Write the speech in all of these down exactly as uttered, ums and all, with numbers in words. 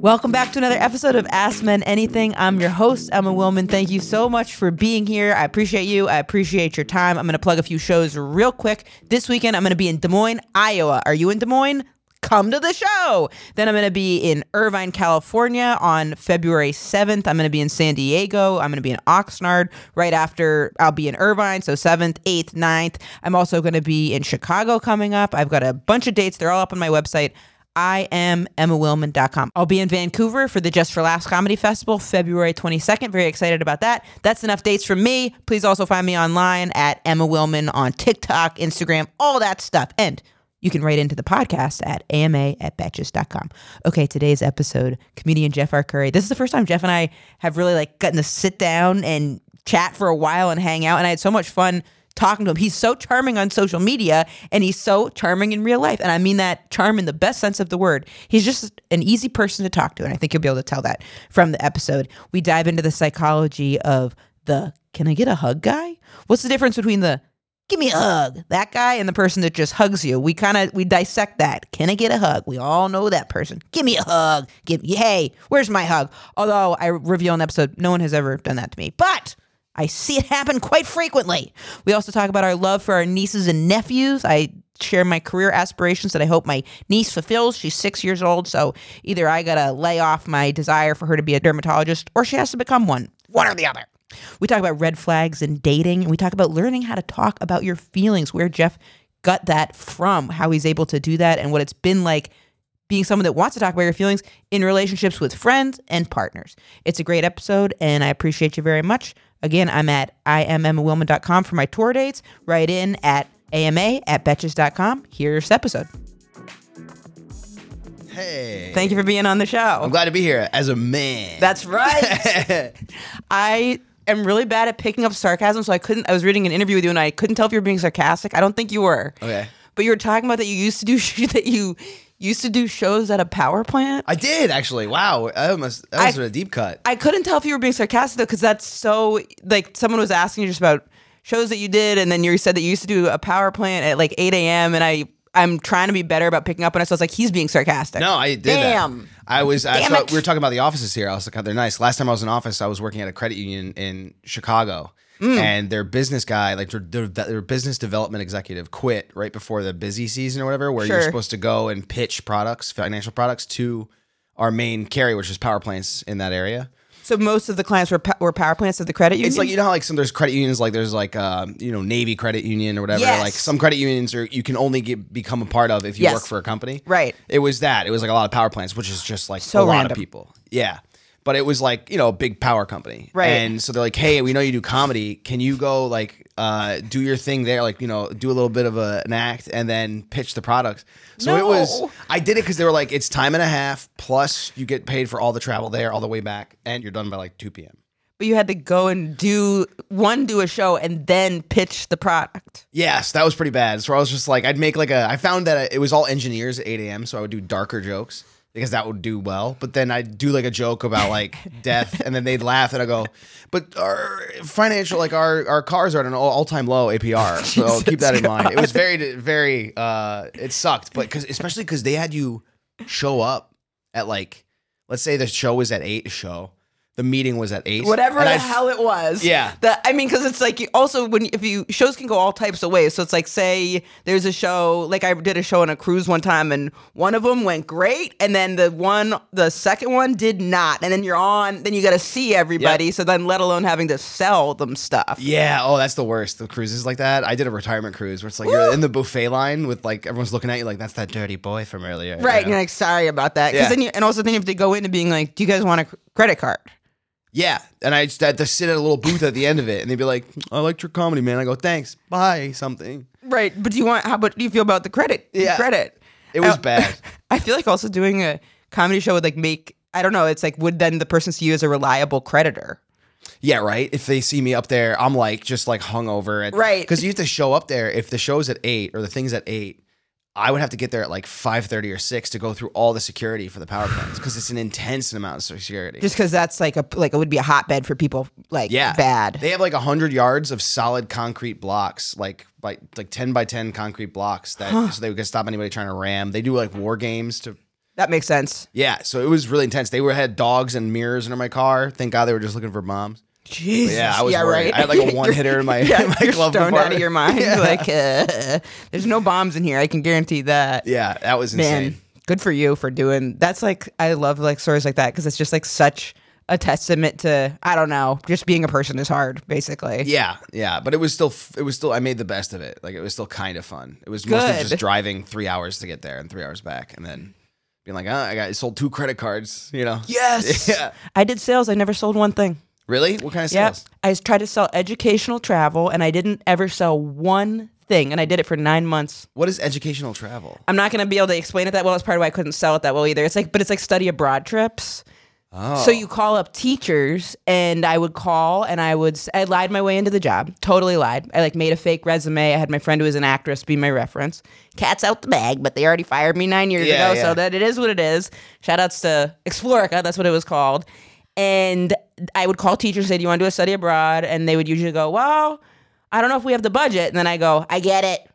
Welcome back to another episode of Ask Men Anything. I'm your host, Emma Willmann. Thank you so much for being here. I appreciate you. I appreciate your time. I'm going to plug a few shows real quick. This weekend, I'm going to be in Des Moines, Iowa. Are you in Des Moines? Come to the show. Then I'm going to be in Irvine, California on February seventh. I'm going to be in San Diego. I'm going to be in Oxnard right after. I'll be in Irvine, so seventh, eighth, ninth. I'm also going to be in Chicago coming up. I've got a bunch of dates. They're all up on my website. I am Emma Willmann dot com. I'll be in Vancouver for the Just for Laughs Comedy Festival, February twenty-second. Very excited about that. That's enough dates from me. Please also find me online at Emma Willmann on TikTok, Instagram, all that stuff. And you can write into the podcast at A M A at Betches dot com. Okay, today's episode, comedian Jeff Arcuri. This is the first time Jeff and I have really like gotten to sit down and chat for a while and hang out. And I had so much fun talking to him. He's so charming on social media, and he's so charming in real life. And I mean that charm in the best sense of the word. He's just an easy person to talk to, and I think you'll be able to tell that from the episode. We dive into the psychology of the, can I get a hug guy? What's the difference between the, give me a hug, that guy, and the person that just hugs you? We kind of, we dissect that. Can I get a hug? We all know that person. Give me a hug. Give me, hey, where's my hug? Although I reveal in the episode, no one has ever done that to me, but I see it happen quite frequently. We also talk about our love for our nieces and nephews. I share my career aspirations that I hope my niece fulfills. She's six years old, so either I gotta lay off my desire for her to be a dermatologist, or she has to become one. One or the other. We talk about red flags and dating, and we talk about learning how to talk about your feelings, where Jeff got that from, how he's able to do that, and what it's been like being someone that wants to talk about your feelings in relationships with friends and partners. It's a great episode, and I appreciate you very much. Again, I'm at I am Emma Willmann dot com for my tour dates. Write in at A M A at Betches dot com. Here's the episode. Hey. Thank you for being on the show. I'm glad to be here as a man. That's right. I am really bad at picking up sarcasm, so I couldn't. I was reading an interview with you, and I couldn't tell if you were being sarcastic. I don't think you were. Okay. But you were talking about that you used to do sh- that you used to do shows at a power plant. I did, actually. Wow. I almost, that was I, a deep cut. I couldn't tell if you were being sarcastic, though, because that's so, like, someone was asking you just about shows that you did, and then you said that you used to do a power plant at, like, eight a.m., and I, I'm trying to be better about picking up on it, so I was like, he's being sarcastic. No, I did Damn. That. I was, I saw, we were talking about the offices here. I was like, oh, they're nice. Last time I was in office, I was working at a credit union in Chicago. Mm. And their business guy, like their, their, their business development executive quit right before the busy season or whatever, where sure. you're supposed to go and pitch products, financial products to our main carrier, which is power plants in that area. So most of the clients were were power plants of the credit union? It's like, you know how like some there's credit unions, like there's like, um, you know, Navy Credit Union or whatever. Yes. Like some credit unions are you can only get, become a part of if you yes. work for a company. Right. It was that. It was like a lot of power plants, which is just like so a random. lot of people. Yeah. But it was like, you know, a big power company. Right. And so they're like, hey, we know you do comedy. Can you go like uh, do your thing there? Like, you know, do a little bit of a, an act and then pitch the products. So no. it was, I did it because they were like, it's time and a half. Plus you get paid for all the travel there all the way back. And you're done by like two p.m. But you had to go and do one, do a show and then pitch the product. Yes, that was pretty bad. So I was just like, I'd make like a, I found that it was all engineers at eight a.m. So I would do darker jokes because that would do well. But then I'd do like a joke about like death and then they'd laugh and I go, but our financial, like our, our cars are at an all time low A P R. So keep that in God. mind. It was very, very, uh, it sucked. But cause especially cause they had you show up at like, let's say the show was at eight show. The meeting was at eight. Whatever the hell it was. Yeah. The, I mean, because it's like you also when if you shows can go all types of ways. So it's like, say there's a show, like I did a show on a cruise one time and one of them went great. And then the one, the second one did not. And then you're on, then you got to see everybody. Yep. So then let alone having to sell them stuff. Yeah. Oh, that's the worst. The cruises like that. I did a retirement cruise where it's like Woo! You're in the buffet line with like everyone's looking at you like that's that dirty boy from earlier. Right. You know? And you're like, sorry about that. 'Cause yeah. then you, and also then you have to go into being like, do you guys want a cr- credit card? Yeah, and I just had to sit at a little booth at the end of it, and they'd be like, I liked your comedy, man. I go, thanks, buy something. Right, but do you want, how about, do you feel about the credit? Yeah. The credit. It was I, bad. I feel like also doing a comedy show would, like, make, I don't know, it's like, would then the person see you as a reliable creditor? Yeah, right? If they see me up there, I'm, like, just, like, hungover. At, right. Because you have to show up there, if the show's at eight, or the thing's at eight, I would have to get there at like five thirty or six to go through all the security for the power plants because it's an intense amount of security. Just because that's like a like it would be a hotbed for people like yeah. bad. They have like one hundred yards of solid concrete blocks, like like like ten by ten concrete blocks that huh. so they could stop anybody trying to ram. They do like war games to. That makes sense. Yeah, so it was really intense. They were had dogs and mirrors under my car. Thank God they were just looking for bombs. Jesus. But yeah, I was yeah, right. I had like a one hitter in my, yeah, in my you're glove stoned compartment. Out of your mind. Yeah. Like, uh, there's no bombs in here. I can guarantee that. Yeah, that was insane. Man, good for you for doing. That's like I love like stories like that because it's just like such a testament to I don't know, just being a person is hard, basically. Yeah, yeah, but it was still it was still I made the best of it. Like it was still kind of fun. It was good. Mostly just driving three hours to get there and three hours back, and then. Being like, oh, I got I sold two credit cards, you know. Yes. Yeah. I did sales. I never sold one thing. Really? What kind of sales? Yeah. I tried to sell educational travel, and I didn't ever sell one thing, and I did it for nine months. What is educational travel? I'm not going to be able to explain it that well. That's part of why I couldn't sell it that well either. It's like, but it's like study abroad trips. Oh. So you call up teachers, and I would call, and I would I lied my way into the job. Totally lied. I like made a fake resume. I had my friend who was an actress be my reference. Cat's out the bag, but they already fired me nine years yeah, ago, yeah. so that it is what it is. Shout outs to Explorica, that's what it was called. And I would call teachers and say, do you want to do a study abroad? And they would usually go, well, I don't know if we have the budget. And then I go, I get it.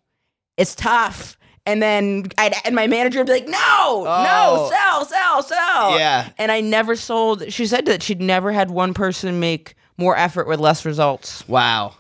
It's tough. And then I'd, and my manager would be like, no, oh. no, sell, sell, sell. Yeah. And I never sold. She said that she'd never had one person make more effort with less results. Wow.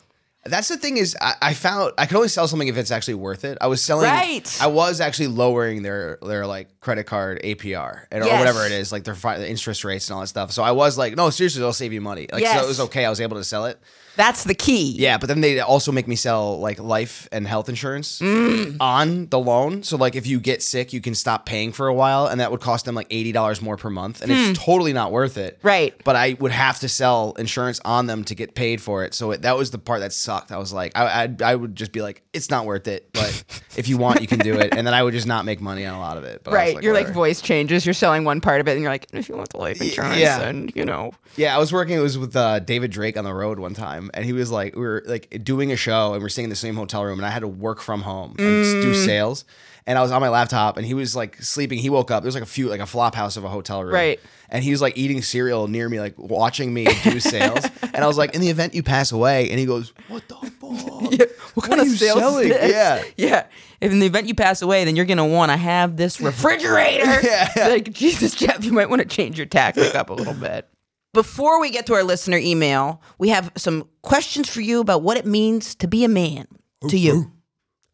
That's the thing is I, I found I could only sell something if it's actually worth it. I was selling. Right. I was actually lowering their their like credit card A P R and, yes. or whatever it is, like their fi- the interest rates and all that stuff. So I was like, no, seriously, I'll save you money. Like yes. so it was OK. I was able to sell it. That's the key. Yeah. But then they also make me sell like life and health insurance mm. on the loan. So like if you get sick, you can stop paying for a while and that would cost them like eighty dollars more per month. And mm. it's totally not worth it. Right. But I would have to sell insurance on them to get paid for it. So it, that was the part that sucked. I was like, I, I I would just be like, it's not worth it, but if you want, you can do it. And then I would just not make money on a lot of it. But right, like, your like voice changes. You're selling one part of it, and you're like, if you want the life insurance, yeah. and you know, yeah. I was working. It was with uh, David Drake on the road one time, and he was like, we were like doing a show, and we're staying in the same hotel room, and I had to work from home and mm. do sales. And I was on my laptop, and he was like sleeping. He woke up. There was like a few, like a flop house of a hotel room. Right. And he was like eating cereal near me, like watching me do sales. And I was like, in the event you pass away, and he goes, what the fuck? Yeah. What kind what of sales selling? Is this? Yeah. Yeah. If in the event you pass away, then you're going to want to have this refrigerator. yeah, yeah. Like, Jesus, Jeff, you might want to change your tactic up a little bit. Before we get to our listener email, we have some questions for you about what it means to be a man ooh, to you. Ooh.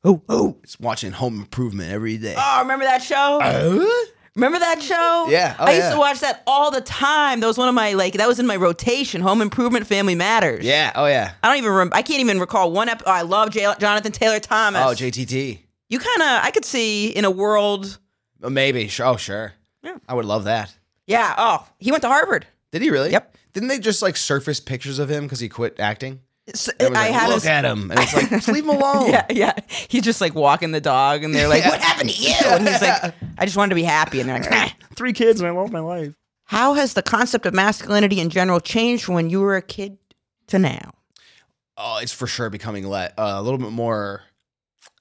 Oh, oh, it's watching Home Improvement every day. Oh, remember that show? Uh? Remember that show? Yeah. Oh, I used yeah. to watch that all the time. That was one of my, like, that was in my rotation. Home Improvement, Family Matters. Yeah. Oh, yeah. I don't even remember. I can't even recall one episode. Oh, I love J- Jonathan Taylor Thomas. Oh, J T T. You kind of, I could see in a world. Oh, maybe. Oh, sure. Yeah. I would love that. Yeah. Oh, he went to Harvard. Did he really? Yep. Didn't they just, like, surface pictures of him because he quit acting? So, I like, had look his, at him, and it's like, just leave him alone. Yeah, yeah. He's just like walking the dog, and they're like, "What happened to you?" And he's like, "I just wanted to be happy." And they're like, ah. Three kids, and I love my life. How has the concept of masculinity in general changed when you were a kid to now? Oh, it's for sure becoming le- uh, a little bit more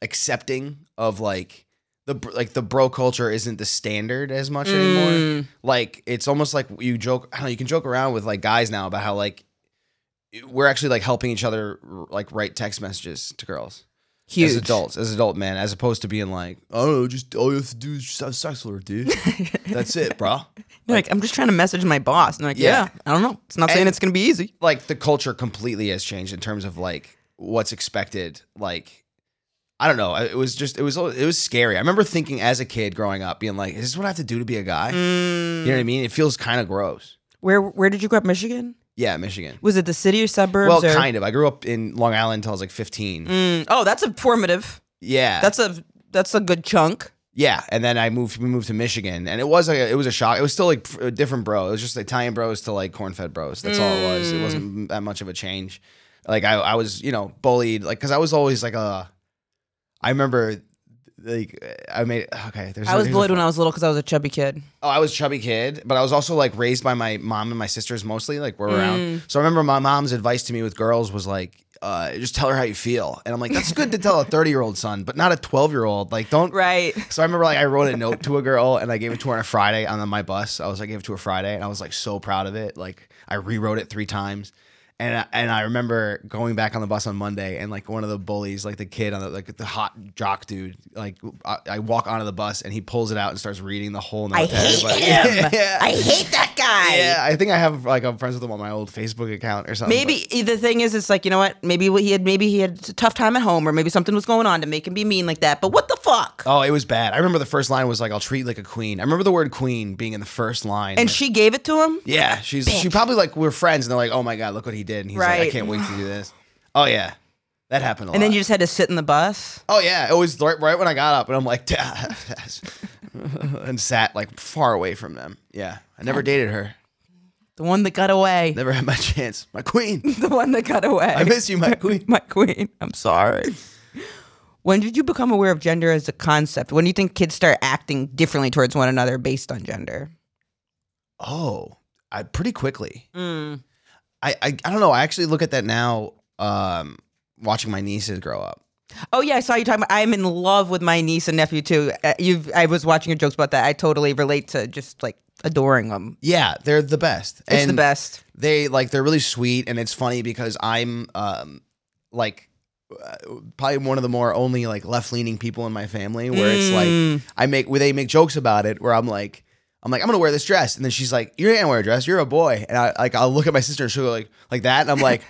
accepting of like the like the bro culture isn't the standard as much mm. anymore. Like it's almost like you joke. I don't know. You can joke around with like guys now about how like we're actually like helping each other like write text messages to girls. Huge. As adults, as adult men, as opposed to being like, oh, just all you have to do is just have sex with her, dude. That's it, bro. Like, like, I'm just trying to message my boss. And like, yeah. yeah, I don't know. It's not and saying it's going to be easy. Like, the culture completely has changed in terms of, like, what's expected. Like, I don't know. It was just, it was it was scary. I remember thinking as a kid growing up, being like, is this what I have to do to be a guy? Mm. You know what I mean? It feels kind of gross. Where, where did you grow up, Michigan? Yeah, Michigan. Was it the city or suburbs? Well, or? Kind of. I grew up in Long Island until I was like fifteen. Mm. Oh, that's a formative. Yeah, that's a that's a good chunk. Yeah, and then I moved. We moved to Michigan, and it was like a, it was a shock. It was still like a different bro. It was just Italian bros to like corn-fed bros. That's mm. all it was. It wasn't that much of a change. Like I, I was, you know, bullied. Like because I was always like a. I remember. Like I made okay. There's I was bullied when I was little because I was a chubby kid. Oh, I was a chubby kid, but I was also like raised by my mom and my sisters mostly. Like we're mm. around, so I remember my mom's advice to me with girls was like, uh, "Just tell her how you feel." And I'm like, "That's good to tell a thirty year old son, but not a twelve year old." Like don't right. So I remember like I wrote a note to a girl and I gave it to her on a Friday on my bus. I was I gave it to her Friday and I was like so proud of it. Like I rewrote it three times. And I, and I remember going back on the bus on Monday, and like one of the bullies, like the kid on the like the hot jock dude, like I, I walk onto the bus and he pulls it out and starts reading the whole note. I hate him. yeah. I hate that guy. Yeah, I think I have like I'm friends with him on my old Facebook account or something. Maybe but. The thing is, it's like you know what? Maybe he had maybe he had a tough time at home, or maybe something was going on to make him be mean like that. But what the fuck? Oh, it was bad. I remember the first line was like, "I'll treat like a queen." I remember the word "queen" being in the first line, and like, she gave it to him. Yeah, she's Bitch. She probably like we're friends, and they're like, "Oh my god, look what he." did and he's right. like I can't wait to do this. Oh yeah, that happened a and lot. Then you just had to sit in the bus. Oh yeah, it was right, right when I got up and I'm like and sat like far away from them. Yeah, I never dated her, the one that got away. Never had my chance, my queen. The one that got away. I miss you, my queen. My queen, I'm sorry. When did you become aware of gender as a concept? When do you think kids start acting differently towards one another based on gender? Oh, I pretty quickly. mm I, I I don't know. I actually look at that now, um, watching my nieces grow up. Oh yeah, I saw you talking about. I'm in love with my niece and nephew too. Uh, you've I was watching your jokes about that. I totally relate to just like adoring them. Yeah, they're the best. It's and the best. They like they're really sweet, and it's funny because I'm um like probably one of the more only like left leaning people in my family where mm. it's like I make where they make jokes about it where I'm like. I'm like, I'm going to wear this dress. And then she's like, you can't wear a dress. You're a boy. And I, like, I'll look at my sister and she'll go like, like that. And I'm like,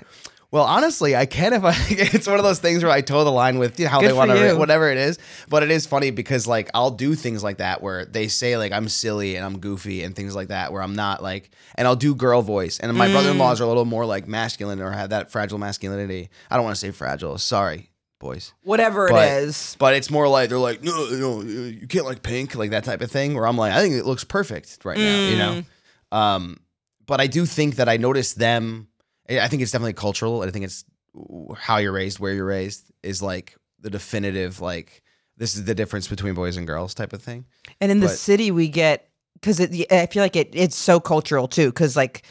well, honestly, I can if I, it's one of those things where I toe the line with you know, how Good they want to, whatever it is. But it is funny because like, I'll do things like that where they say like, I'm silly and I'm goofy and things like that where I'm not like, and I'll do girl voice. And my mm. brother-in-laws are a little more like masculine or have that fragile masculinity. I don't want to say fragile. Sorry. Boys. Whatever but, it is. But it's more like, they're like, no, no, you can't like pink, like that type of thing, where I'm like, I think it looks perfect right now, mm. you know? Um, but I do think that I notice them, I think it's definitely cultural, and I think it's how you're raised, where you're raised, is like the definitive, like, this is the difference between boys and girls type of thing. And in but, the city we get, because I feel like it it's so cultural too, because like,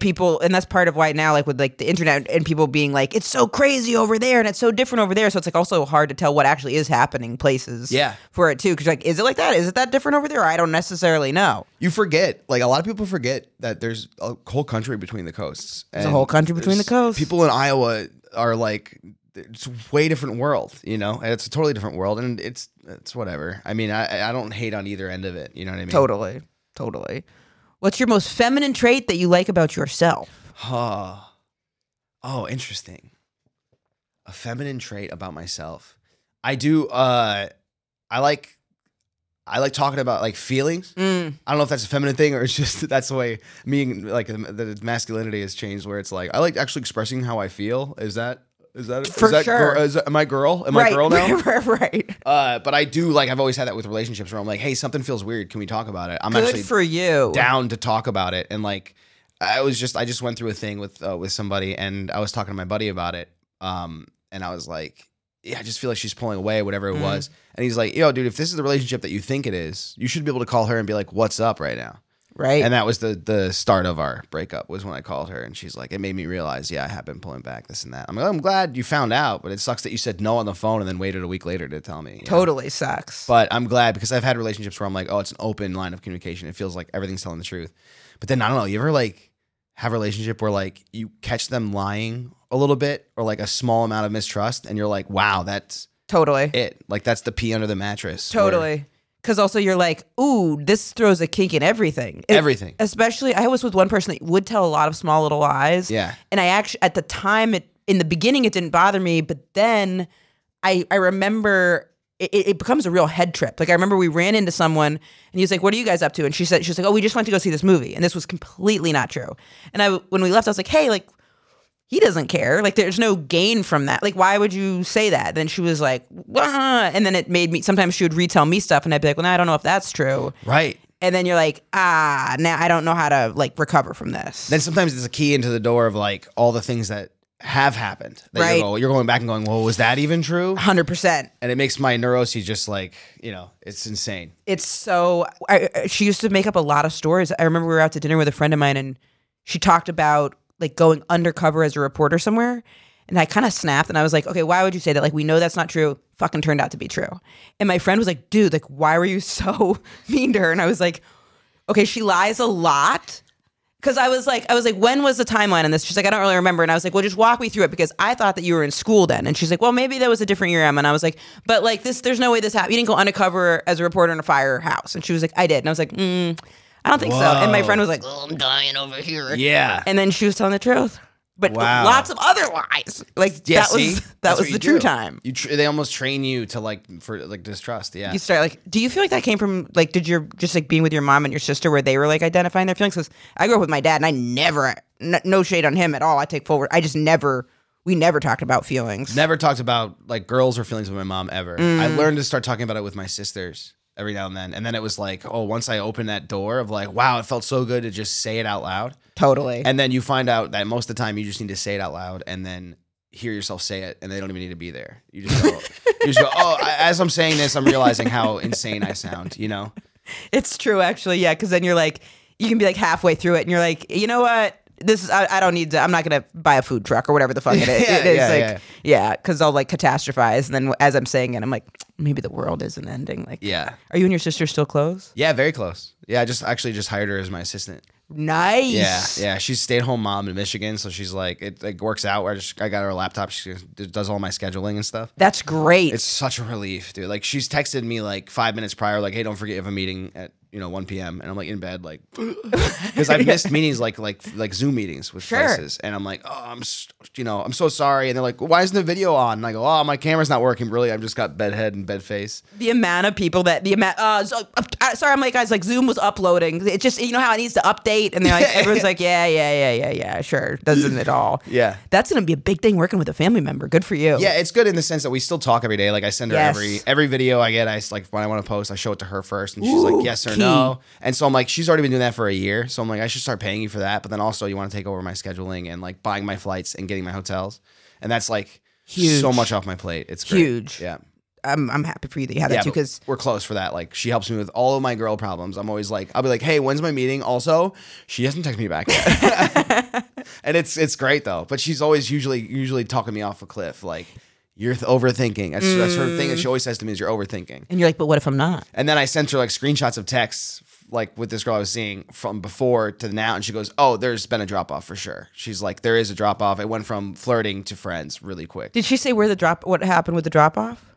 people, and that's part of why now, like with like the internet and people being like, it's so crazy over there and it's so different over there. So it's like also hard to tell what actually is happening places yeah. for it too. Cause you're like, is it like that? Is it that different over there? I don't necessarily know. You forget, like a lot of people forget that there's a whole country between the coasts. There's a whole country between the coasts. People in Iowa are like, it's a way different world, you know, and it's a totally different world and it's, it's whatever. I mean, I, I don't hate on either end of it. You know what I mean? Totally. Totally. What's your most feminine trait that you like about yourself? Oh, oh interesting. A feminine trait about myself. I do, uh, I like, I like talking about like feelings. Mm. I don't know if that's a feminine thing or it's just that's the way me and like the masculinity has changed where it's like, I like actually expressing how I feel. Is that? Is that for is that sure? Girl, is that, am I girl? Am right, I girl now? Right. Uh, but I do like I've always had that with relationships where I'm like, hey, something feels weird. Can we talk about it? I'm Good actually for you. Down to talk about it. And like, I was just I just went through a thing with uh, with somebody, and I was talking to my buddy about it. Um, and I was like, yeah, I just feel like she's pulling away, whatever it mm. was. And he's like, yo, dude, if this is the relationship that you think it is, you should be able to call her and be like, what's up right now? Right. And that was the the start of our breakup, was when I called her, and she's like, it made me realize, yeah, I have been pulling back, this and that. I'm like, I'm glad you found out, but it sucks that you said no on the phone and then waited a week later to tell me. Totally know? Sucks. But I'm glad, because I've had relationships where I'm like, oh, it's an open line of communication. It feels like everything's telling the truth. But then, I don't know, you ever like have a relationship where like you catch them lying a little bit, or like a small amount of mistrust, and you're like, wow, that's totally it. Like that's the pee under the mattress. Totally. Where, because also you're like, ooh, this throws a kink in everything. It, everything. Especially, I was with one person that would tell a lot of small little lies. Yeah. And I actually, at the time, it, in the beginning, it didn't bother me. But then I I remember it, it becomes a real head trip. Like I remember we ran into someone and he was like, what are you guys up to? And she said, she was like, oh, we just went to go see this movie. And this was completely not true. And I, when we left, I was like, hey, like, he doesn't care. Like, there's no gain from that. Like, why would you say that? Then she was like, wah! And then it made me, sometimes she would retell me stuff and I'd be like, well, now I don't know if that's true. Right. And then you're like, ah, now I don't know how to like recover from this. Then sometimes it's a key into the door of like all the things that have happened. That right. You go, you're going back and going, well, was that even true? one hundred percent. And it makes my neuroses just like, you know, it's insane. It's so, I, she used to make up a lot of stories. I remember we were out to dinner with a friend of mine and she talked about like going undercover as a reporter somewhere. And I kind of snapped and I was like, okay, why would you say that? Like, we know that's not true. Fucking turned out to be true. And my friend was like, dude, like, why were you so mean to her? And I was like, okay, she lies a lot. Cause I was like, I was like, when was the timeline on this? She's like, I don't really remember. And I was like, well, just walk me through it, because I thought that you were in school then. And she's like, well, maybe that was a different year, Emma. And I was like, but like this, there's no way this happened. You didn't go undercover as a reporter in a firehouse. And she was like, I did. And I was like, mm I don't think Whoa. so. And my friend was like, oh, I'm dying over here. Yeah. And then she was telling the truth. But wow. Lots of other lies. Like, yeah, that was that That's was the true do. time. You tr- They almost train you to, like, for like distrust, yeah. You start, like, do you feel like that came from, like, did you just, like, being with your mom and your sister where they were, like, identifying their feelings? Because I grew up with my dad, and I never, n- no shade on him at all. I take forward. I just never, we never talked about feelings. Never talked about, like, girls or feelings with my mom ever. Mm. I learned to start talking about it with my sisters. Every now and then. And then it was like, oh, once I opened that door of like, wow, it felt so good to just say it out loud. Totally. And then you find out that most of the time you just need to say it out loud and then hear yourself say it, and they don't even need to be there. You just go, you just go oh, I, as I'm saying this, I'm realizing how insane I sound, you know? It's true, actually, yeah, because then you're like, you can be like halfway through it and you're like, you know what? This is, I, I don't need to, I'm not going to buy a food truck or whatever the fuck it is. yeah, it is yeah, like, yeah, because yeah, I'll like catastrophize. And then as I'm saying it, I'm like, maybe the world isn't ending. Like, yeah. Are you and your sister still close? Yeah, very close. Yeah, I just actually just hired her as my assistant. Nice. Yeah, yeah. She's a stay-at-home mom in Michigan, so she's like, it like works out. Where I just I got her a laptop. She does all my scheduling and stuff. That's great. It's such a relief, dude. Like, she's texted me like five minutes prior, like, hey, don't forget you have a meeting at you know one p.m. and I'm like in bed, like, because I've missed meetings like like like Zoom meetings with sure. places, and I'm like, oh, I'm you know I'm so sorry, and they're like, well, why isn't the video on? And I go, oh, my camera's not working. Really, I've just got bedhead and bed face. The amount of people that the amount. Uh, so, uh, sorry, I'm like, guys, like Zoom was uploading. It just you know how it needs to update. And they're like, everyone's like, yeah, yeah, yeah, yeah, yeah, sure. Doesn't it all? Yeah. That's going to be a big thing working with a family member. Good for you. Yeah, it's good in the sense that we still talk every day. Like I send her yes. every every video I get, I like when I want to post, I show it to her first. And she's Ooh, like, yes or key. no. And so I'm like, she's already been doing that for a year. So I'm like, I should start paying you for that. But then also you want to take over my scheduling and like buying my flights and getting my hotels. And that's like Huge. so much off my plate. It's great. Huge. Yeah. I'm I'm happy for you that you have yeah, that too, because we're close for that. Like she helps me with all of my girl problems. I'm always like, I'll be like, hey, when's my meeting? Also, she hasn't texted me back yet, and it's it's great though. But she's always usually usually talking me off a cliff, like you're th- overthinking. That's, mm. that's her thing that she always says to me is you're overthinking. And you're like, but what if I'm not? And then I sent her like screenshots of texts like with this girl I was seeing from before to now, and she goes, oh, there's been a drop off for sure. She's like, there is a drop off. It went from flirting to friends really quick. Did she say where the drop? What happened with the drop off?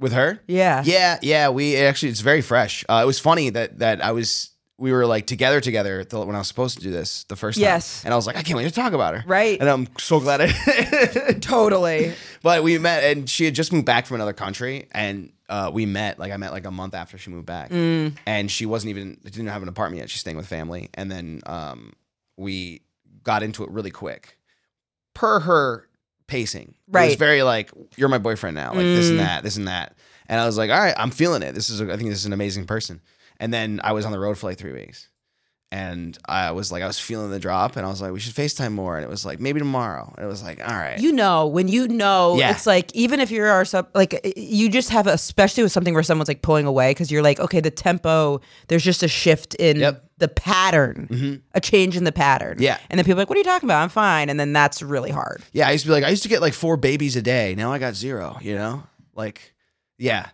With her? Yeah. Yeah, yeah. We actually, it's very fresh. Uh, it was funny that that I was, we were like together together when I was supposed to do this the first time. Yes. And I was like, I can't wait to talk about her. Right. And I'm so glad I Totally. But we met, and she had just moved back from another country, and uh, we met, like I met like a month after she moved back. Mm. And she wasn't even, didn't have an apartment yet. She's staying with family. And then um, we got into it really quick. Per her pacing. Right. It was very like, you're my boyfriend now, like mm. this and that, this and that. And I was like, all right, I'm feeling it. This is, a, I think this is an amazing person. And then I was on the road for like three weeks. And I was like, I was feeling the drop, and I was like, we should FaceTime more. And it was like, maybe tomorrow. And it was like, all right. You know, when you know, yeah. it's like, even if you're our sub, like you just have, a, especially with something where someone's like pulling away, because you're like, okay, the tempo, there's just a shift in yep. the pattern, mm-hmm. a change in the pattern. Yeah. And then people are like, what are you talking about? I'm fine. And then that's really hard. Yeah. I used to be like, I used to get like four babies a day. Now I got zero, you know? Like, yeah.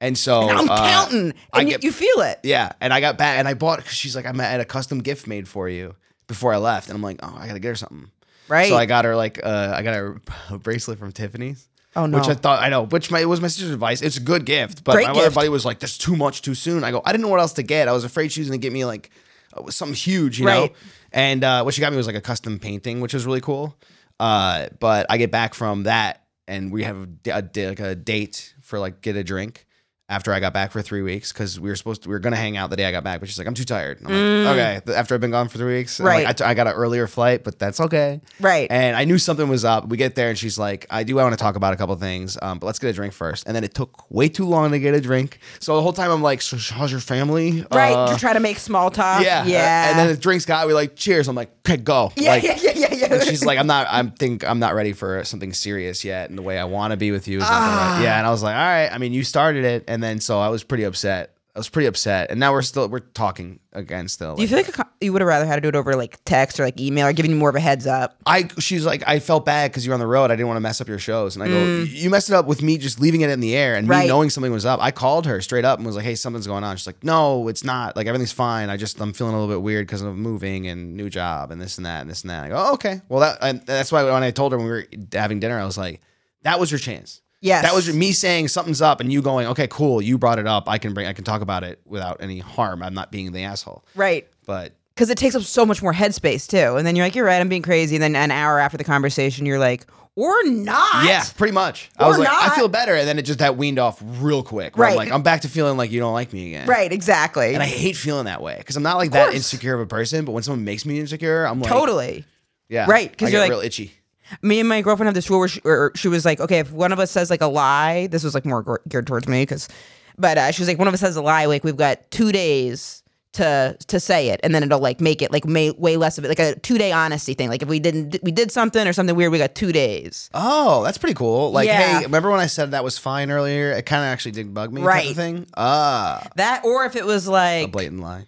And so and I'm uh, counting. And I get, you feel it. Yeah. And I got back and I bought, because she's like, I'm at a custom gift made for you before I left. And I'm like, oh, I got to get her something. Right. So I got her like, uh, I got her a bracelet from Tiffany's. Oh no! Which I thought I know. Which my it was my sister's advice. It's a good gift, but Great my gift. Other buddy was like, "That's too much, too soon." I go, I didn't know what else to get. I was afraid she was going to get me like uh, something huge, you right. know. And uh, what she got me was like a custom painting, which was really cool. Uh, but I get back from that, and we have a, a, like a date for like get a drink after I got back for three weeks because we were supposed to, we were going to hang out the day I got back, but she's like, "I'm too tired." And I'm mm. like, "Okay." After I've been gone for three weeks, right? Like, I, t- I got an earlier flight, but that's okay, right? And I knew something was up. We get there, and she's like, "I do want to talk about a couple things, um, but let's get a drink first." And then it took way too long to get a drink. So the whole time I'm like, "So how's your family?" Right? Uh, you try to make small talk. Yeah, yeah. And then the drinks got. We like, "Cheers!" I'm like, "Okay, go." Yeah, like, yeah, yeah, yeah, yeah. And she's like, "I'm not. I'm think I'm not ready for something serious yet, and the way I want to be with you is not uh. right." Yeah, and I was like, "All right." I mean, you started it. And then, so I was pretty upset. I was pretty upset. And now we're still, we're talking again still. Do you feel like a, you would have rather had to do it over like text or like email or giving you more of a heads up? I, she's like, I felt bad because you're on the road. I didn't want to mess up your shows. And I mm. go, you messed it up with me just leaving it in the air and right. me knowing something was up. I called her straight up and was like, hey, something's going on. She's like, no, it's not. Like, everything's fine. I just, I'm feeling a little bit weird because I'm moving and new job and this and that and this and that. I go, oh, okay. Well, that, and that's why when I told her when we were having dinner, I was like, that was your chance. Yes. That was me saying something's up and you going, okay, cool. You brought it up. I can bring, I can talk about it without any harm. I'm not being the asshole. Right. But because it takes up so much more headspace too. And then you're like, you're right. I'm being crazy. And then an hour after the conversation, you're like, or not. Yeah, pretty much. Or I was like, not. I feel better. And then it just, that weaned off real quick. Right. I'm like, I'm back to feeling like you don't like me again. Right. Exactly. And I hate feeling that way because I'm not like that insecure of a person. But when someone makes me insecure, I'm like, totally. Yeah. Right. Because you're like real itchy. Me and my girlfriend have this rule where she, or she was like, okay, if one of us says like a lie, this was like more geared towards me because, but uh, she was like, one of us says a lie, like we've got two days to to say it, and then it'll like make it like may, way less of it, like a two day honesty thing. Like if we didn't, we did something or something weird, we got two days. Oh, that's pretty cool. Like, yeah. Hey, remember when I said that was fine earlier? It kind of actually did bug me. Right. Kind of thing. Ah, that, or if it was like a blatant lie,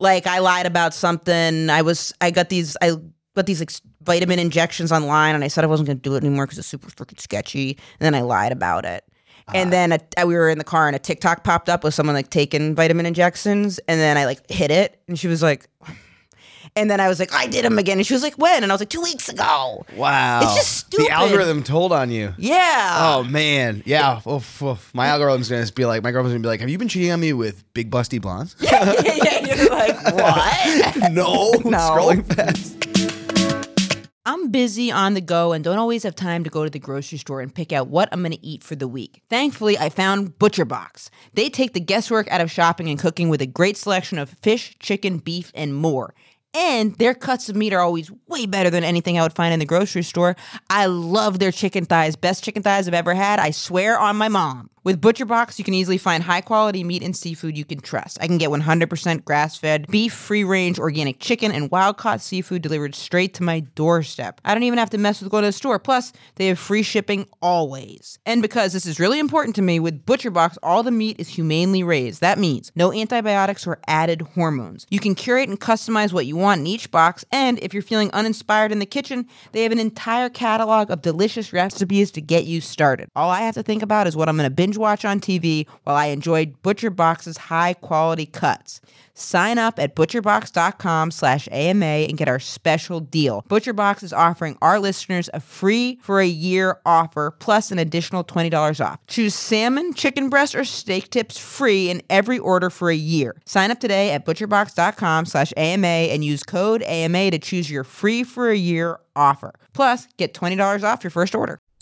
like I lied about something. I was, I got these, I. But these like vitamin injections online, and I said I wasn't going to do it anymore because it's super freaking sketchy. And then I lied about it. Uh, and then a, we were in the car, and a TikTok popped up with someone like taking vitamin injections. And then I like hit it, and she was like, and then I was like, I did them again. And she was like, when? And I was like, two weeks ago. Wow, it's just stupid. The algorithm told on you. Yeah. Oh man. Yeah. yeah. Oof, oof. My algorithm's gonna be like, my girlfriend's gonna be like, have you been cheating on me with big busty blondes? yeah, yeah, yeah. You're like, what? no. no. Scrolling fast. I'm busy, on the go, and don't always have time to go to the grocery store and pick out what I'm going to eat for the week. Thankfully, I found ButcherBox. They take the guesswork out of shopping and cooking with a great selection of fish, chicken, beef, and more. And their cuts of meat are always way better than anything I would find in the grocery store. I love their chicken thighs, best chicken thighs I've ever had. I swear on my mom. With ButcherBox, you can easily find high-quality meat and seafood you can trust. I can get one hundred percent grass-fed beef, free-range organic chicken, and wild-caught seafood delivered straight to my doorstep. I don't even have to mess with going to the store. Plus, they have free shipping always. And because this is really important to me, with ButcherBox, all the meat is humanely raised. That means no antibiotics or added hormones. You can curate and customize what you want in each box, and if you're feeling uninspired in the kitchen, they have an entire catalog of delicious recipes to get you started. All I have to think about is what I'm going to binge watch on T V while I enjoyed ButcherBox's high quality cuts. Sign up at butcher box dot com slash A M A and get our special deal. ButcherBox is offering our listeners a free for a year offer plus an additional twenty dollars off. Choose salmon, chicken breast, or steak tips free in every order for a year. Sign up today at butcher box dot com slash A M A and use code A M A to choose your free for a year offer. Plus, get twenty dollars off your first order.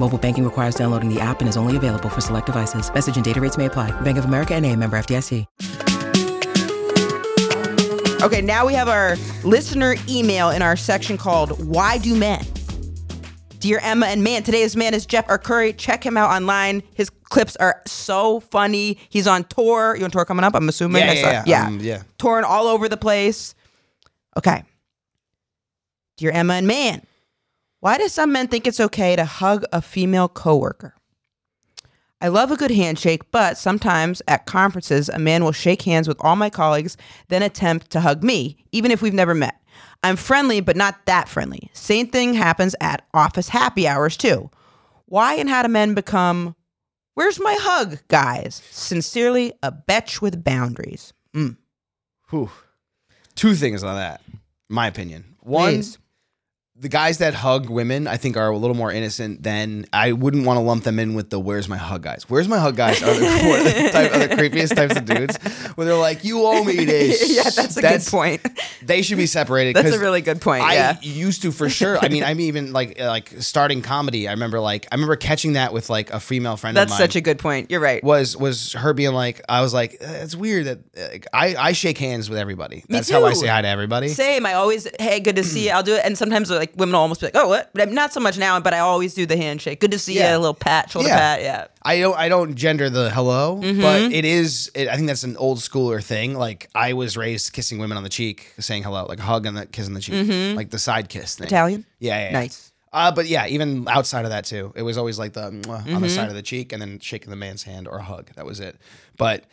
Mobile banking requires downloading the app and is only available for select devices. Message and data rates may apply. Bank of America N A, member F D I C. Okay, now we have our listener email in our section called Why Do Men? Dear Emma and Man. Today's man is Jeff Arcuri. Check him out online. His clips are so funny. He's on tour. You on tour coming up? I'm assuming. Yeah, yeah, yeah. Yeah. Um, yeah. Touring all over the place. Okay. Dear Emma and Man. Why do some men think it's okay to hug a female coworker? I love a good handshake, but sometimes at conferences, a man will shake hands with all my colleagues, then attempt to hug me, even if we've never met. I'm friendly, but not that friendly. Same thing happens at office happy hours, too. Why and how do men become, where's my hug, guys? Sincerely, a betch with boundaries. Mm. Whew. Two things on that, my opinion. One, Please. The guys that hug women, I think, are a little more innocent than I wouldn't want to lump them in with the where's my hug guys. Where's my hug guys are the, the, type, are the creepiest types of dudes where they're like, you owe me this. Yeah, that's a that's, good point. They should be separated. That's a really good point. I yeah. used to for sure. I mean, I'm even like like starting comedy. I remember like I remember catching that with like a female friend that's of mine. That's such a good point. You're right. Was was her being like, I was like, it's weird that like, I, I shake hands with everybody. That's how I say hi to everybody. Same. I always, hey, good to see you. I'll do it. And sometimes like, Like women will almost be like, oh, what? But not so much now, but I always do the handshake. Good to see yeah. you, a little pat, shoulder yeah. pat. Yeah. I don't I don't gender the hello, mm-hmm. but it is, it, I think that's an old schooler thing. Like I was raised kissing women on the cheek, saying hello, like a hug and a kiss on the cheek, mm-hmm. like the side kiss thing. Italian? Yeah, yeah. yeah. Nice. Uh, but yeah, even outside of that too, it was always like the mm-hmm. on the side of the cheek and then shaking the man's hand or a hug. That was it. But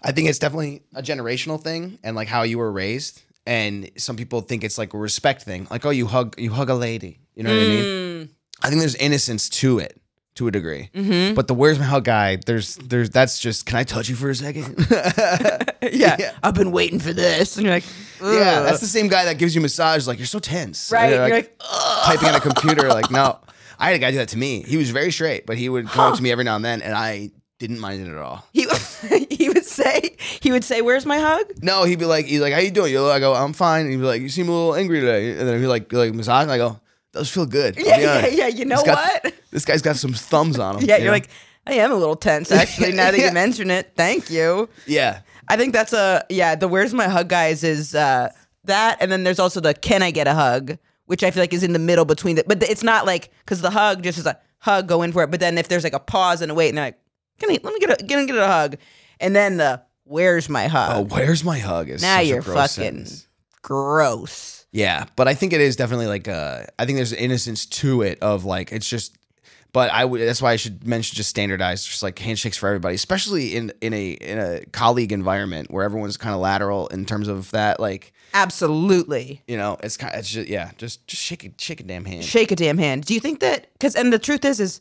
I think it's definitely a generational thing and like how you were raised. And some people think it's like a respect thing. Like, oh, you hug you hug a lady. You know mm. what I mean? I think there's innocence to it, to a degree. Mm-hmm. But the where's my hug guy, there's there's that's just, can I touch you for a second? yeah. yeah. I've been waiting for this. And you're like, ugh. Yeah, that's the same guy that gives you massage, like, you're so tense. Right. You're like, you're like typing on a computer, like, no. I had a guy do that to me. He was very straight, but he would come huh. up to me every now and then, and I didn't mind it at all. He he would say he would say, "Where's my hug?" No, he'd be like, "He's like, how you doing?" You know, I go, "I'm fine." And he'd be like, "You seem a little angry today." And then he'd like, like massage. I go, "Those feel good." Yeah, yeah, yeah. You know got, what? This guy's got some thumbs on him. yeah, you you're know? like, I am a little tense actually. Now that yeah. you mention it, thank you. Yeah, I think that's a yeah. The "Where's my hug?" guys is uh, that, and then there's also the "Can I get a hug?" which I feel like is in the middle between the. But it's not like because the hug just is a hug, go in for it. But then if there's like a pause and a wait, and they're like. Can I, let me get a, get, get a hug. And then the, where's my hug? Oh, where's my hug is now such you're a gross fucking sentence. Gross. Yeah, but I think it is definitely like, a, I think there's an innocence to it of like, it's just, but I would, that's why I should mention just standardized, just like handshakes for everybody, especially in, in a in a colleague environment where everyone's kind of lateral in terms of that, like. Absolutely. You know, it's kind of, it's just, yeah, just, just shake, a, shake a damn hand. Shake a damn hand. Do you think that, because, and the truth is, is.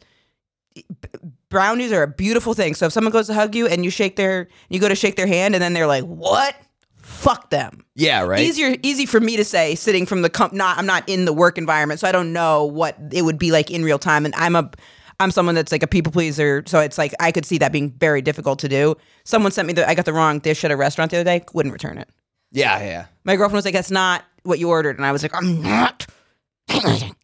Brownies are a beautiful thing. So if someone goes to hug you and you shake their, you go to shake their hand and then they're like, "What? Fuck them." Yeah, right. Easier, easy for me to say, sitting from the comp. Not, I'm not in the work environment, so I don't know what it would be like in real time. And I'm a, I'm someone that's like a people pleaser, so it's like I could see that being very difficult to do. Someone sent me the, I got the wrong dish at a restaurant the other day. Wouldn't return it. Yeah, yeah. My girlfriend was like, "That's not what you ordered," and I was like, "I'm not."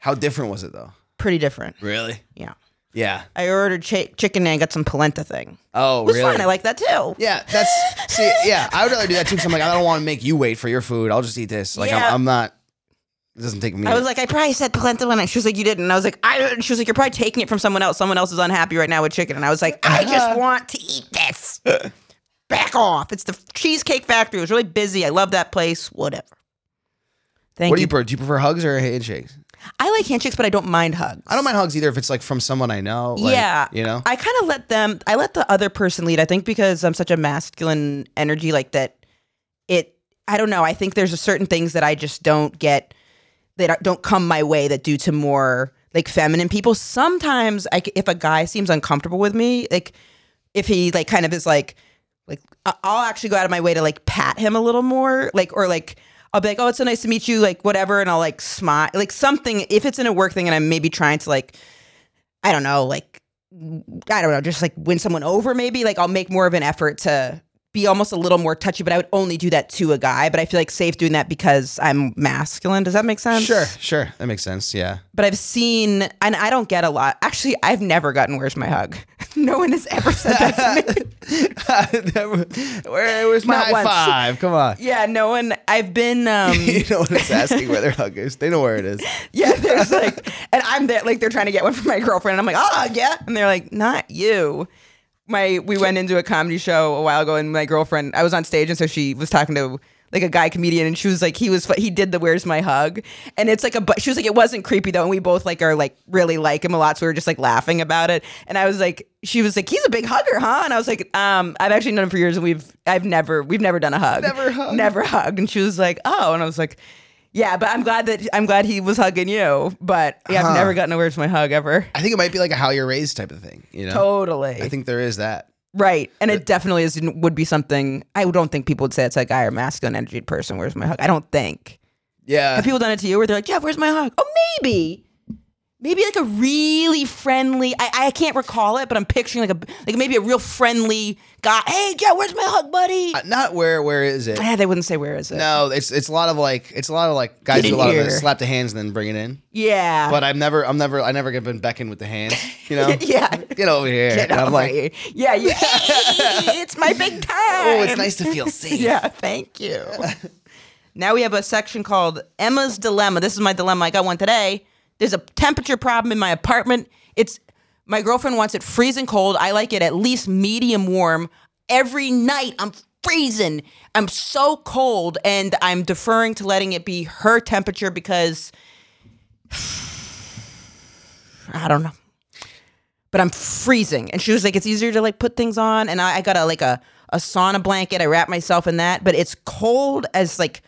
How different was it though? Pretty different. Really? Yeah. Yeah, I ordered ch- chicken and got some polenta thing. Oh, really? It was really fun. I like that too. Yeah, that's see. Yeah, I would rather do that too. Because I'm like, I don't want to make you wait for your food. I'll just eat this. Like, yeah. I'm, I'm not. It doesn't take me. I was like, I probably said polenta when I. She was like, you didn't. And I was like, I. She was like, you're probably taking it from someone else. Someone else is unhappy right now with chicken. And I was like, I uh-huh. just want to eat this. Back off! It's the Cheesecake Factory. It was really busy. I love that place. Whatever. Thank what you. What do you prefer? Do you prefer hugs or handshakes? I like handshakes, but I don't mind hugs. I don't mind hugs either if it's like from someone I know. Like, yeah. You know? I kind of let them, I let the other person lead. I think because I'm such a masculine energy like that, it, I don't know. I think there's a certain things that I just don't get, that don't come my way that due to more like feminine people. Sometimes I, if a guy seems uncomfortable with me, like if he like kind of is like, like I'll actually go out of my way to like pat him a little more, like, or like, I'll be like, oh, it's so nice to meet you, like, whatever, and I'll, like, smile. Like, something, if it's in a work thing and I'm maybe trying to, like, I don't know, like, I don't know, just, like, win someone over maybe, like, I'll make more of an effort to be almost a little more touchy, but I would only do that to a guy, but I feel, like, safe doing that because I'm masculine. Does that make sense? Sure, sure. That makes sense, yeah. But I've seen, and I don't get a lot. Actually, I've never gotten, where's my hug? No one has ever said that to me. Where was my Not high once. five? Come on. Yeah, no one. I've been. Um, you know, one is asking where their hug is. They know where it is. Yeah, there's like, and I'm there, like, they're trying to get one for my girlfriend. And I'm like, oh, yeah. And they're like, not you. My, we went into a comedy show a while ago, and my girlfriend, I was on stage, and so she was talking to like a guy comedian, and she was like, he was, he did the "Where's My Hug," and it's like a, she was like, it wasn't creepy though, and we both like are like really like him a lot, so we were just like laughing about it, and I was like, she was like, he's a big hugger, huh? And I was like, um, I've actually known him for years, and we've, I've never, we've never done a hug, never hugged, never hugged, and she was like, oh, and I was like, yeah, but I'm glad that I'm glad he was hugging you, but yeah, huh. I've never gotten a "Where's My Hug" ever. I think it might be like a how you're raised type of thing, you know? Totally, I think there is that. Right, and it definitely is would be something. I don't think people would say it's like, I am a masculine energy person. Where's my hug? I don't think. Yeah, have people done it to you where they're like, yeah, where's my hug? Oh, maybe, maybe like a really friendly. I, I can't recall it, but I'm picturing like a like maybe a real friendly guy. Hey, yeah, where's my hug, buddy? Uh, not where. Where is it? Yeah, they wouldn't say where is it. No, it's it's a lot of like it's a lot of like guys do a lot of slap the hands and then bring it in. Yeah, but I'm never I'm never I never get been beckoned with the hands. You know, yeah. Get over here. Get and over I'm like, here. yeah, yeah. Hey, it's my big time. Oh, it's nice to feel safe. Yeah, thank you. Now we have a section called Emma's Dilemma. This is my dilemma. I got one today. There's a temperature problem in my apartment. It's my girlfriend wants it freezing cold. I like it at least medium warm. Every night I'm freezing. I'm so cold, and I'm deferring to letting it be her temperature because I don't know. But I'm freezing. And she was like, it's easier to like put things on. And I, I got a like a, a sauna blanket. I wrap myself in that. But it's cold as like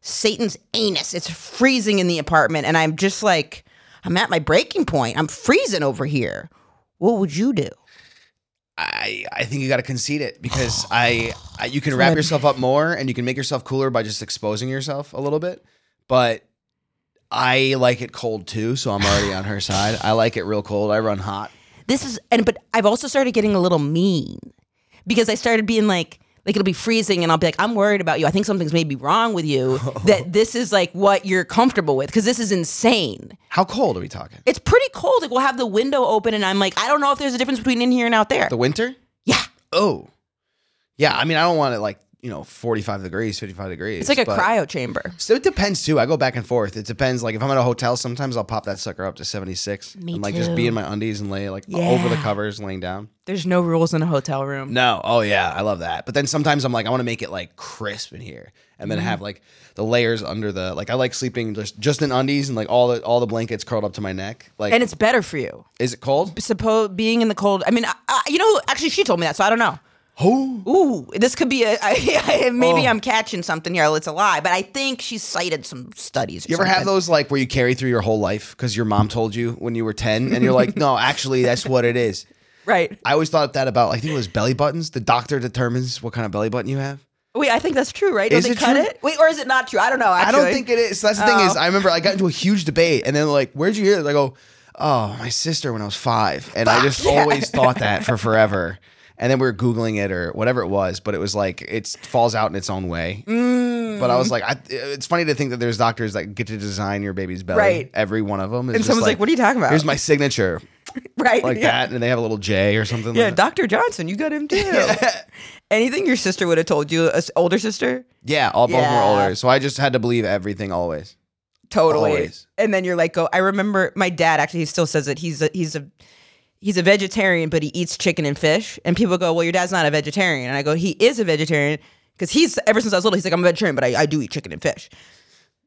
Satan's anus. It's freezing in the apartment. And I'm just like, I'm at my breaking point. I'm freezing over here. What would you do? I, I think you got to concede it because I, I you can wrap yourself up more and you can make yourself cooler by just exposing yourself a little bit. But I like it cold too. So I'm already on her side. I like it real cold. I run hot. This is, and but I've also started getting a little mean because I started being like, like it'll be freezing and I'll be like, I'm worried about you. I think something's maybe wrong with you that this is like what you're comfortable with because this is insane. How cold are we talking? It's pretty cold. Like we'll have the window open and I'm like, I don't know if there's a difference between in here and out there. The winter? Yeah. Oh. Yeah. I mean, I don't want it like, you know, forty-five degrees, fifty-five degrees. It's like a cryo chamber. So it depends too. I go back and forth. It depends. Like if I'm at a hotel, sometimes I'll pop that sucker up to seventy-six. Me too. And like just be in my undies and lay like yeah. over the covers laying down. There's no rules in a hotel room. No. Oh yeah. I love that. But then sometimes I'm like, I want to make it like crisp in here and then mm-hmm. have like the layers under the, like I like sleeping just, just in undies and like all the, all the blankets curled up to my neck. Like, and it's better for you. Is it cold? Suppose being in the cold. I mean, I, I, you know, actually she told me that, so I don't know. Oh. Ooh, this could be a, I, I, maybe oh. I'm catching something here. It's a lie, but I think she cited some studies. Or you ever something. have those like where you carry through your whole life because your mom told you when you were ten and you're like, no, actually that's what it is. Right. I always thought that about, I think it was belly buttons. The doctor determines what kind of belly button you have. Wait, I think that's true, right? Is Don't they it cut true? it? Wait, or is it not true? I don't know, actually. I don't think it is. So that's the oh. thing is, I remember I got into a huge debate and then like, where'd you hear this? I go, oh, my sister when I was five. And Fuck, I just yeah. always thought that for forever. And then we were Googling it or whatever it was, but it was like, it falls out in its own way. Mm. But I was like, I, it's funny to think that there's doctors that get to design your baby's belly. Right. Every one of them. Is and just someone's like, like, what are you talking about? Here's my signature. Right. Like yeah. that. And they have a little J or something. Yeah, like Doctor That. Johnson, you got him too. yeah. Anything your sister would have told you, an older sister? Yeah, all both yeah. were older. So I just had to believe everything always. Totally. Always. And then you're like, go. I remember my dad actually, he still says that he's a, he's a, He's a vegetarian, but he eats chicken and fish. And people go, well, your dad's not a vegetarian. And I go, he is a vegetarian because he's, ever since I was little, he's like, I'm a vegetarian, but I, I do eat chicken and fish.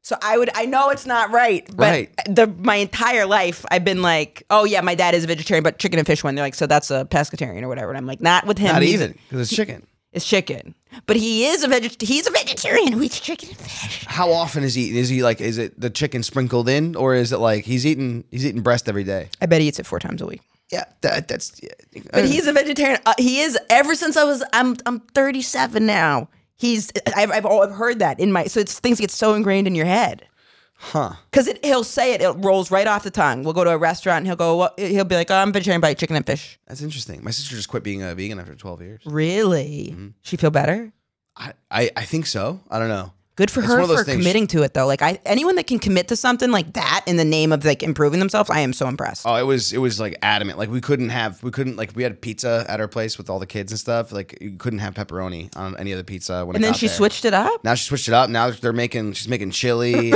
So I would, I know it's not right, but right. The, my entire life I've been like, oh yeah, my dad is a vegetarian, but chicken and fish one. They're like, so that's a pescatarian or whatever. And I'm like, not with him. Not even, because it's he, chicken. It's chicken. But he is a veget- he's a vegetarian who eats chicken and fish. How often is he eating? Is he like, is it the chicken sprinkled in or is it like he's eating, he's eating breast every day? I bet he eats it four times a week. Yeah, that, that's. Yeah. But he's a vegetarian. Uh, he is ever since I was. I'm. I'm thirty-seven now. He's. I've. I've, all, I've heard that in my. So it's things get so ingrained in your head. Huh? Because it. He'll say it. It rolls right off the tongue. We'll go to a restaurant and he'll go. Well, he'll be like, oh, "I'm vegetarian, but I eat chicken and fish." That's interesting. My sister just quit being a vegan after twelve years. Really? Mm-hmm. She feel better? I, I. I think so. I don't know. Good for her for committing to it, though. Like, I, anyone that can commit to something like that in the name of like improving themselves, I am so impressed. Oh, it was it was like adamant. Like we couldn't have we couldn't like we had pizza at our place with all the kids and stuff. Like you couldn't have pepperoni on any other pizza. When and then she there. switched it up. Now she switched it up. Now they're making she's making chili.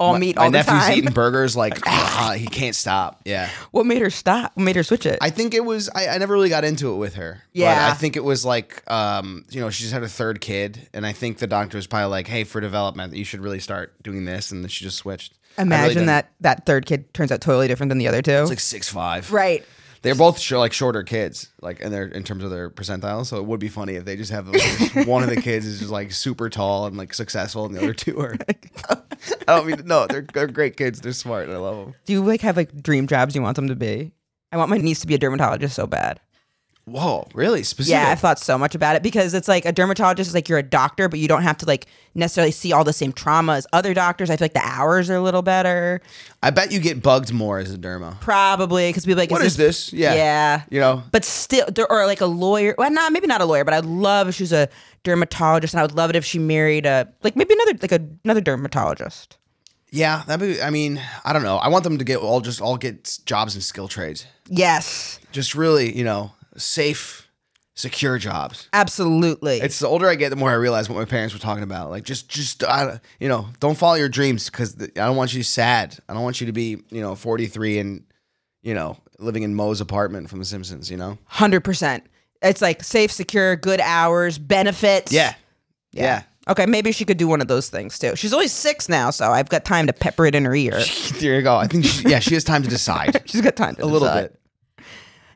all my, meat all my the nephew's time. nephew's eating burgers like uh, he can't stop. Yeah. What made her stop? What made her switch it? I think it was I, I never really got into it with her. Yeah. But I think it was like um you know she just had her third kid and I think the doctor was probably like, hey, for development, you should really start doing this, and then she just switched. Imagine really that that third kid turns out totally different than the other two. It's like six five, right? They're both sh- like shorter kids, like in their in terms of their percentiles. So it would be funny if they just have like, one of the kids is just like super tall and like successful, and the other two are. Like, I don't mean no, they're they're great kids. They're smart, and I love them. Do you like have like dream jobs you want them to be? I want my niece to be a dermatologist so bad. Whoa, really specific? Yeah, I thought so much about it because it's like a dermatologist is like you're a doctor, but you don't have to like necessarily see all the same trauma as other doctors. I feel like the hours are a little better. I bet you get bugged more as a derma. Probably because people are like, what is this? is this? Yeah, yeah, you know. But still, or like a lawyer. Well, not nah, maybe not a lawyer, but I'd love if she was a dermatologist, and I would love it if she married a like maybe another like a, another dermatologist. Yeah, that'd be, I mean, I don't know. I want them to get all just all get jobs in skill trades. Yes, just really, you know. Safe, secure jobs. Absolutely. It's the older I get, the more I realize what my parents were talking about. Like, just, just, I, you know, don't follow your dreams because I don't want you sad. I don't want you to be, you know, forty-three and, you know, living in Moe's apartment from The Simpsons, you know? one hundred percent. It's like safe, secure, good hours, benefits. Yeah. Yeah. yeah. Okay, maybe she could do one of those things too. She's only six now, so I've got time to pepper it in her ear. There you go. I think, she, yeah, she has time to decide. She's got time to a decide. A little bit.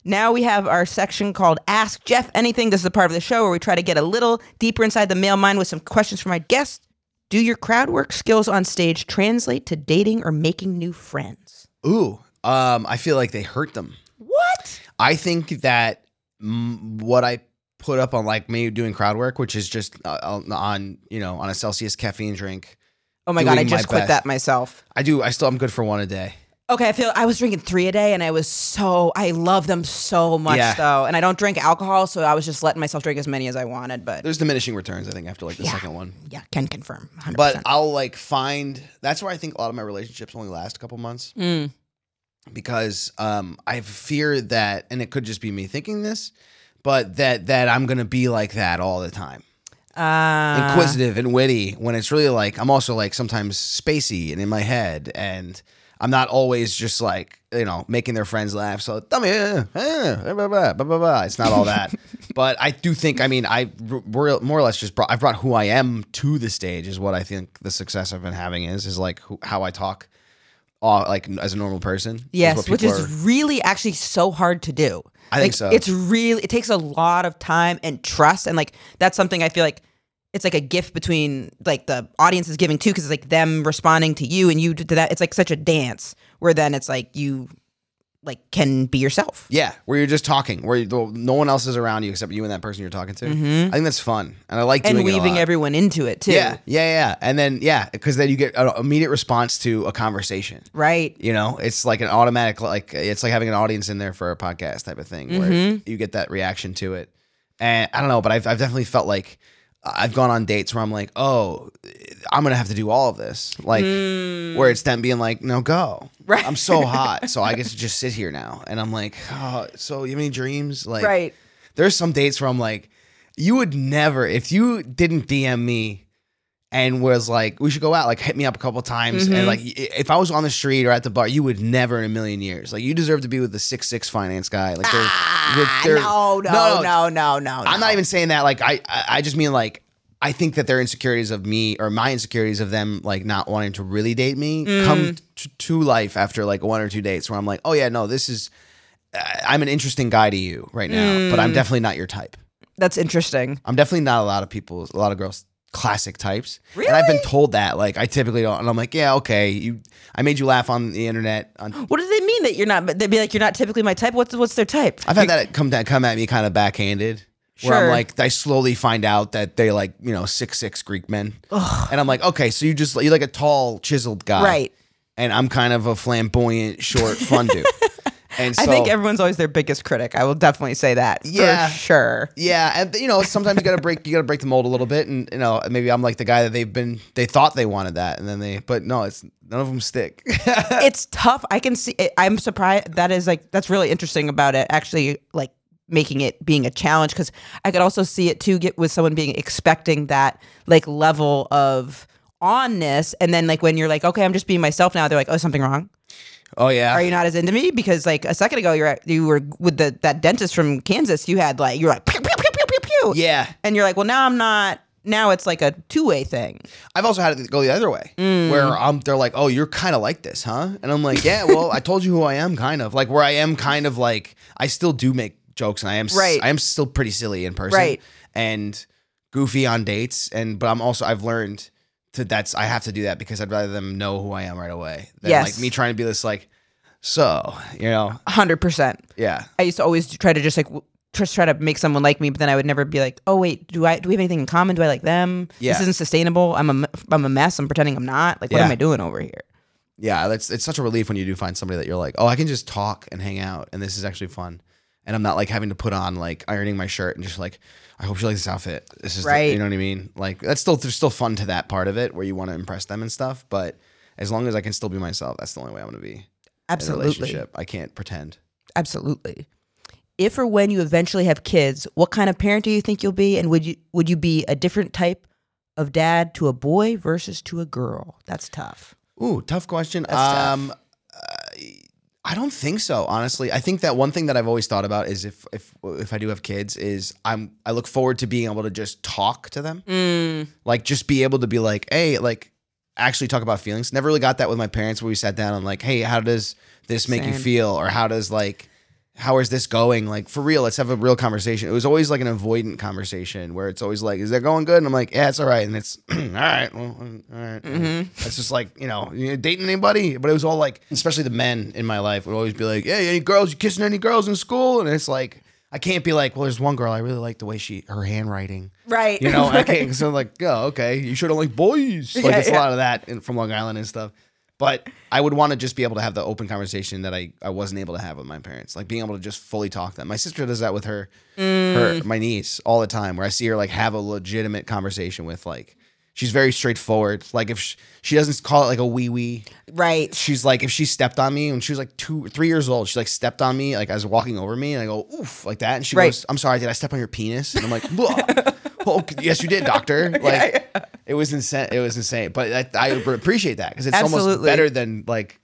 Now we have our section called Ask Jeff Anything. This is the part of the show where we try to get a little deeper inside the male mind with some questions from our guests. Do your crowd work skills on stage translate to dating or making new friends? Ooh, um, I feel like they hurt them. What? I think that m- what I put up on like me doing crowd work, which is just uh, on, you know, on a Celsius caffeine drink. Oh my God, I just quit best. that myself. I do. I still am good for one a day. Okay, I feel I was drinking three a day, and I was so I love them so much yeah. though, and I don't drink alcohol, so I was just letting myself drink as many as I wanted. But there's diminishing returns, I think, after like the yeah. second one. Yeah, can confirm. one hundred percent. But I'll like find that's where I think a lot of my relationships only last a couple months mm. because um, I fear that, and it could just be me thinking this, but that that I'm gonna be like that all the time. Uh, inquisitive and witty when it's really like I'm also like sometimes spacey and in my head and. I'm not always just like, you know, making their friends laugh. So tell me, eh, eh, blah, blah, blah, blah, blah. It's not all that. But I do think, I mean, I more or less just brought, I've brought who I am to the stage is what I think the success I've been having is, is like who, how I talk uh, like as a normal person. Yes, is which is are. really actually so hard to do. I like, think so. It's really, it takes a lot of time and trust. And like, that's something I feel like. It's like a gift between like the audience is giving too, because it's like them responding to you and you to that. It's like such a dance where then it's like you like can be yourself. Yeah, where you're just talking, where you, no one else is around you except you and that person you're talking to. Mm-hmm. I think that's fun, and I like doing and weaving it a lot. Everyone into it too. Yeah, yeah, yeah, and then yeah, because then you get an immediate response to a conversation. Right. You know, it's like an automatic like it's like having an audience in there for a podcast type of thing where mm-hmm. you get that reaction to it, and I don't know, but I've I've definitely felt like. I've gone on dates where I'm like, oh, I'm going to have to do all of this. Like mm. where it's them being like, no, go. Right. I'm so hot. So I get to just sit here now. And I'm like, oh, so you have any dreams? Like, right. There's some dates where I'm like, you would never, if you didn't D M me and was like, we should go out, like hit me up a couple times. Mm-hmm. And like, if I was on the street or at the bar, you would never in a million years. Like you deserve to be with the six six finance guy. Like there's, ah, there's, there's, no, no, no, no, no, no. I'm not even saying that. Like I, I, I just mean like, I think that their insecurities of me or my insecurities of them like not wanting to really date me mm. come t- to life after like one or two dates where I'm like, oh yeah, no, this is, I'm an interesting guy to you right now, mm. but I'm definitely not your type. That's interesting. I'm definitely not a lot of people, a lot of girls, classic types. Really? And I've been told that, like I typically don't, and I'm like, yeah, okay, you, I made you laugh on the internet. On- what do they mean that you're not, they'd be like, you're not typically my type? What's, what's their type? I've had that come down, come at me kind of backhanded. Sure. Where I'm like, I slowly find out that they like, you know, six six Greek men. Ugh. And I'm like, okay, so you just, you're like a tall, chiseled guy. Right. And I'm kind of a flamboyant, short, fun dude. And so, I think everyone's always their biggest critic. I will definitely say that. Yeah, for sure. Yeah, and you know, sometimes you gotta break you gotta break the mold a little bit, and you know, maybe I'm like the guy that they've been they thought they wanted that, and then they but no, it's none of them stick. It's tough. I can see it. I'm surprised. That is like that's really interesting about it. Actually, like making it being a challenge, because I could also see it too. Get with someone being expecting that like level of onness, and then like when you're like, okay, I'm just being myself now. They're like, oh, something wrong. Oh yeah. Are you not as into me? Because like a second ago you were at, you were with the that dentist from Kansas. You had like you were like pew, pew, pew, pew, pew, pew. Yeah. And you're like, well, now I'm not. Now it's like a two way thing. I've also had it go the other way, mm. where um they're like, oh, you're kind of like this, huh? And I'm like, yeah, well, I told you who I am, kind of like where I am, kind of like I still do make jokes, and I am right. I am still pretty silly in person, right. and goofy on dates, and but I'm also I've learned. To that's I have to do that because I'd rather them know who I am right away than yes. like me trying to be this like so you know one hundred percent. Yeah, I used to always try to just like w- just try to make someone like me, but then I would never be like, oh wait, do I do we have anything in common? Do I like them? Yeah. This isn't sustainable. I'm a I'm a mess. I'm pretending I'm not. Like what yeah. am I doing over here? Yeah, that's it's such a relief when you do find somebody that you're like, oh, I can just talk and hang out, and this is actually fun. And I'm not like having to put on like ironing my shirt and just like, I hope she likes this outfit. This is right. the, you know what I mean? Like that's still there's still fun to that part of it where you want to impress them and stuff. But as long as I can still be myself, that's the only way I'm going to be. Absolutely. In a relationship. I can't pretend. Absolutely. If or when you eventually have kids, what kind of parent do you think you'll be? And would you would you be a different type of dad to a boy versus to a girl? That's tough. Ooh, tough question. That's um, tough. I don't think so, honestly. I think that one thing that I've always thought about is if if if I do have kids is I'm I look forward to being able to just talk to them. Mm. Like just be able to be like, hey, like actually talk about feelings. Never really got that with my parents where we sat down and like, hey, how does this make Same. you feel? Or how does like, how is this going? Like for real, let's have a real conversation. It was always like an avoidant conversation where it's always like, is that going good? And I'm like, yeah, it's all right. And it's all right. Well, all right. Mm-hmm. It's just like, you know, you dating anybody? But it was all like, especially the men in my life would always be like, hey, any girls, you kissing any girls in school? And it's like, I can't be like, well, there's one girl I really like the way she, her handwriting. Right. You know, right. I can't. So I'm like, oh, okay. You should have liked boys. Like yeah, it's yeah. a lot of that in, from Long Island and stuff. But I would want to just be able to have the open conversation that I, I wasn't able to have with my parents. Like being able to just fully talk to them. My sister does that with her, mm. her my niece all the time where I see her like have a legitimate conversation with like, she's very straightforward. Like if she, she doesn't call it like a wee wee. Right. She's like, if she stepped on me when she was like two, three years old, she like stepped on me like I was walking over me and I go, oof, like that. And she right. goes, I'm sorry, did I step on your penis? And I'm like, oh, yes, you did, doctor. Like. Yeah, yeah. It was insane. It was insane, but I, I appreciate that because it's Absolutely. almost better than like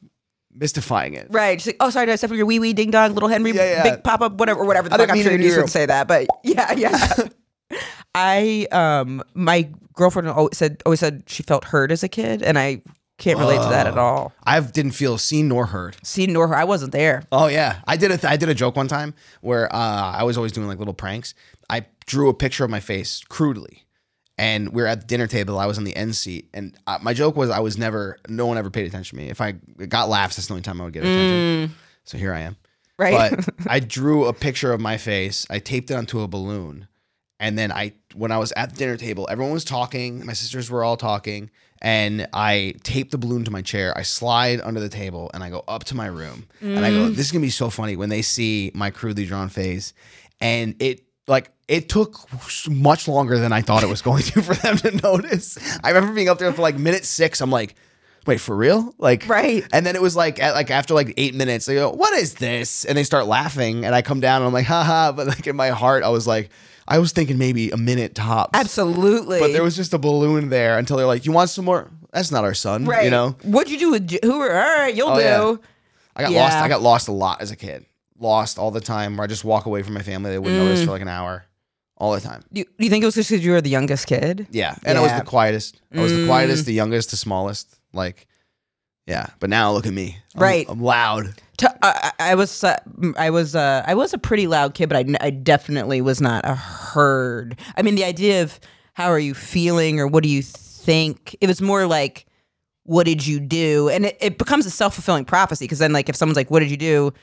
mystifying it. Right? Just like, oh, sorry, did I step on your wee wee, ding dong, little Henry, yeah, yeah. big pop up, whatever, whatever. The fuck. I'm sure you would say that, but yeah, yeah. I, um, my girlfriend always said always said she felt hurt as a kid, and I can't relate uh, to that at all. I didn't feel seen nor heard. Seen nor heard. I wasn't there. Oh yeah, I did a th- I did a joke one time where uh, I was always doing like little pranks. I drew a picture of my face crudely. And we were at the dinner table. I was on the end seat. And uh, my joke was I was never, no one ever paid attention to me. If I got laughs, that's the only time I would get attention. Mm. So here I am. Right. But I drew a picture of my face. I taped it onto a balloon. And then I, when I was at the dinner table, everyone was talking. My sisters were all talking. And I tape the balloon to my chair. I slide under the table and I go up to my room. Mm. And I go, this is going to be so funny when they see my crudely drawn face. And it, like, it took much longer than I thought it was going to for them to notice. I remember being up there for like minute six. I'm like, wait, for real? Like, right. And then it was like, at, like after like eight minutes, they go, what is this? And they start laughing. And I come down and I'm like, haha. But like in my heart, I was like, I was thinking maybe a minute tops. Absolutely. But there was just a balloon there until they're like, you want some more? That's not our son. Right. You know? What'd you do with who? All right, you'll oh, do. Yeah. I got yeah. lost. I got lost a lot as a kid. Lost all the time, where I just walk away from my family. They wouldn't mm. notice for like an hour, all the time. Do you, do you think it was just because you were the youngest kid? Yeah, and yeah. I was the quietest. I was mm. the quietest, the youngest, the smallest. Like, yeah. But now look at me. I'm, right, I'm loud. To, uh, I was, uh, I was, uh, I was a pretty loud kid, but I, I definitely was not a herd. I mean, the idea of how are you feeling or what do you think? It was more like, what did you do? And it, it becomes a self-fulfilling prophecy because then, like, if someone's like, "What did you do?"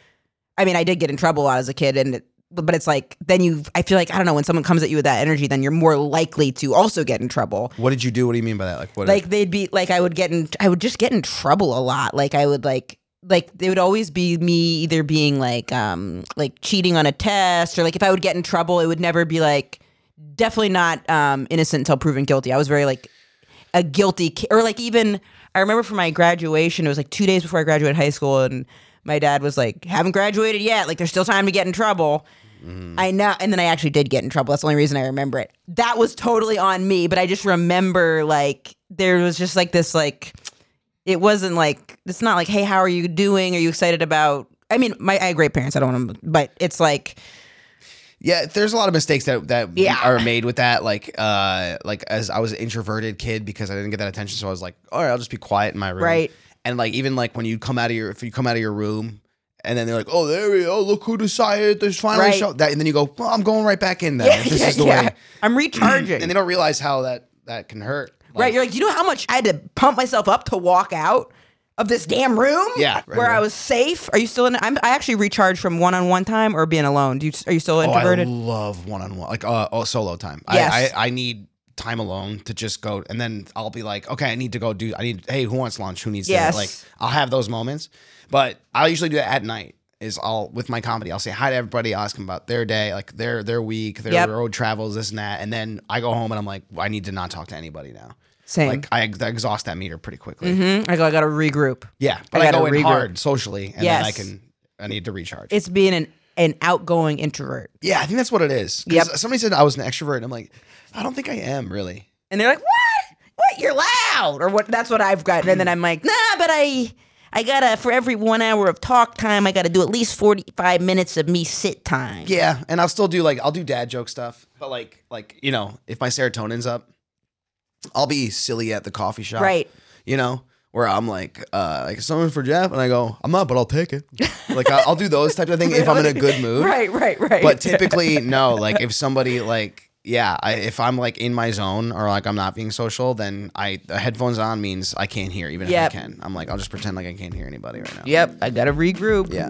I mean, I did get in trouble a lot as a kid, and it, but it's like, then you, I feel like, I don't know, when someone comes at you with that energy, then you're more likely to also get in trouble. What did you do? What do you mean by that? Like, what? Like, did... they'd be, like, I would get in, I would just get in trouble a lot. Like, I would, like, like it would always be me either being like um like cheating on a test, or like if I would get in trouble, it would never be like definitely not um innocent until proven guilty. I was very like a guilty ki- or like even I remember for my graduation, it was like two days before I graduated high school, and my dad was like, haven't graduated yet, like there's still time to get in trouble. Mm. I know, and then I actually did get in trouble. That's the only reason I remember it. That was totally on me, but I just remember like there was just like this like it wasn't like it's not like, hey, how are you doing? Are you excited about? I mean, my I have great parents. I don't want to, but it's like. Yeah, there's a lot of mistakes that that yeah. are made with that. Like, uh, like as I was an introverted kid because I didn't get that attention, so I was like, all right, I'll just be quiet in my room. Right. And like even like when you come out of your if you come out of your room. And then they're like, oh, there we go. Look who decided there's finally right. show. That, and then you go, well, I'm going right back in there. Yeah, this yeah, is the yeah. way. I'm recharging. And they don't realize how that, that can hurt. Like, right. You're like, you know how much I had to pump myself up to walk out of this damn room? Yeah. Right, where right. I was safe. Are you still in? I'm, I actually recharge from one-on-one time or being alone. Do you, Are you still introverted? Oh, I love one-on-one. Like uh, oh, solo time. Yes. I, I, I need time alone to just go. And then I'll be like, okay, I need to go do. I need. Hey, who wants lunch? Who needs yes. that? Like, I'll have those moments. But I'll usually do that at night. Is all with my comedy. I'll say hi to everybody. I'll ask them about their day, like their their week, their yep. road travels, this and that. And then I go home and I'm like, well, I need to not talk to anybody now. Same. Like I, I exhaust that meter pretty quickly. Mm-hmm. I go. I got to regroup. Yeah, but I, I go in regroup. Hard socially, and yes. then I can. I need to recharge. It's being an an outgoing introvert. Yeah, I think that's what it is. Yep. Somebody said I was an extrovert. And I'm like, I don't think I am really. And they're like, what? What? You're loud or what? That's what I've got. And then I'm like, nah, but I. I gotta, for every one hour of talk time, I gotta do at least forty-five minutes of me sit time. Yeah, and I'll still do like, I'll do dad joke stuff, but like, like you know, if my serotonin's up, I'll be silly at the coffee shop. Right. You know, where I'm like, uh, like someone for Jeff, and I go, I'm not, but I'll take it. Like, I'll, I'll do those types of things if I'm in a good mood. Right, right, right. But typically, no, like if somebody like, yeah, I, if I'm like in my zone or like I'm not being social, then I the headphones on means I can't hear even yep. if I can. I'm like, I'll just pretend like I can't hear anybody right now. Yep, I gotta regroup. Yeah.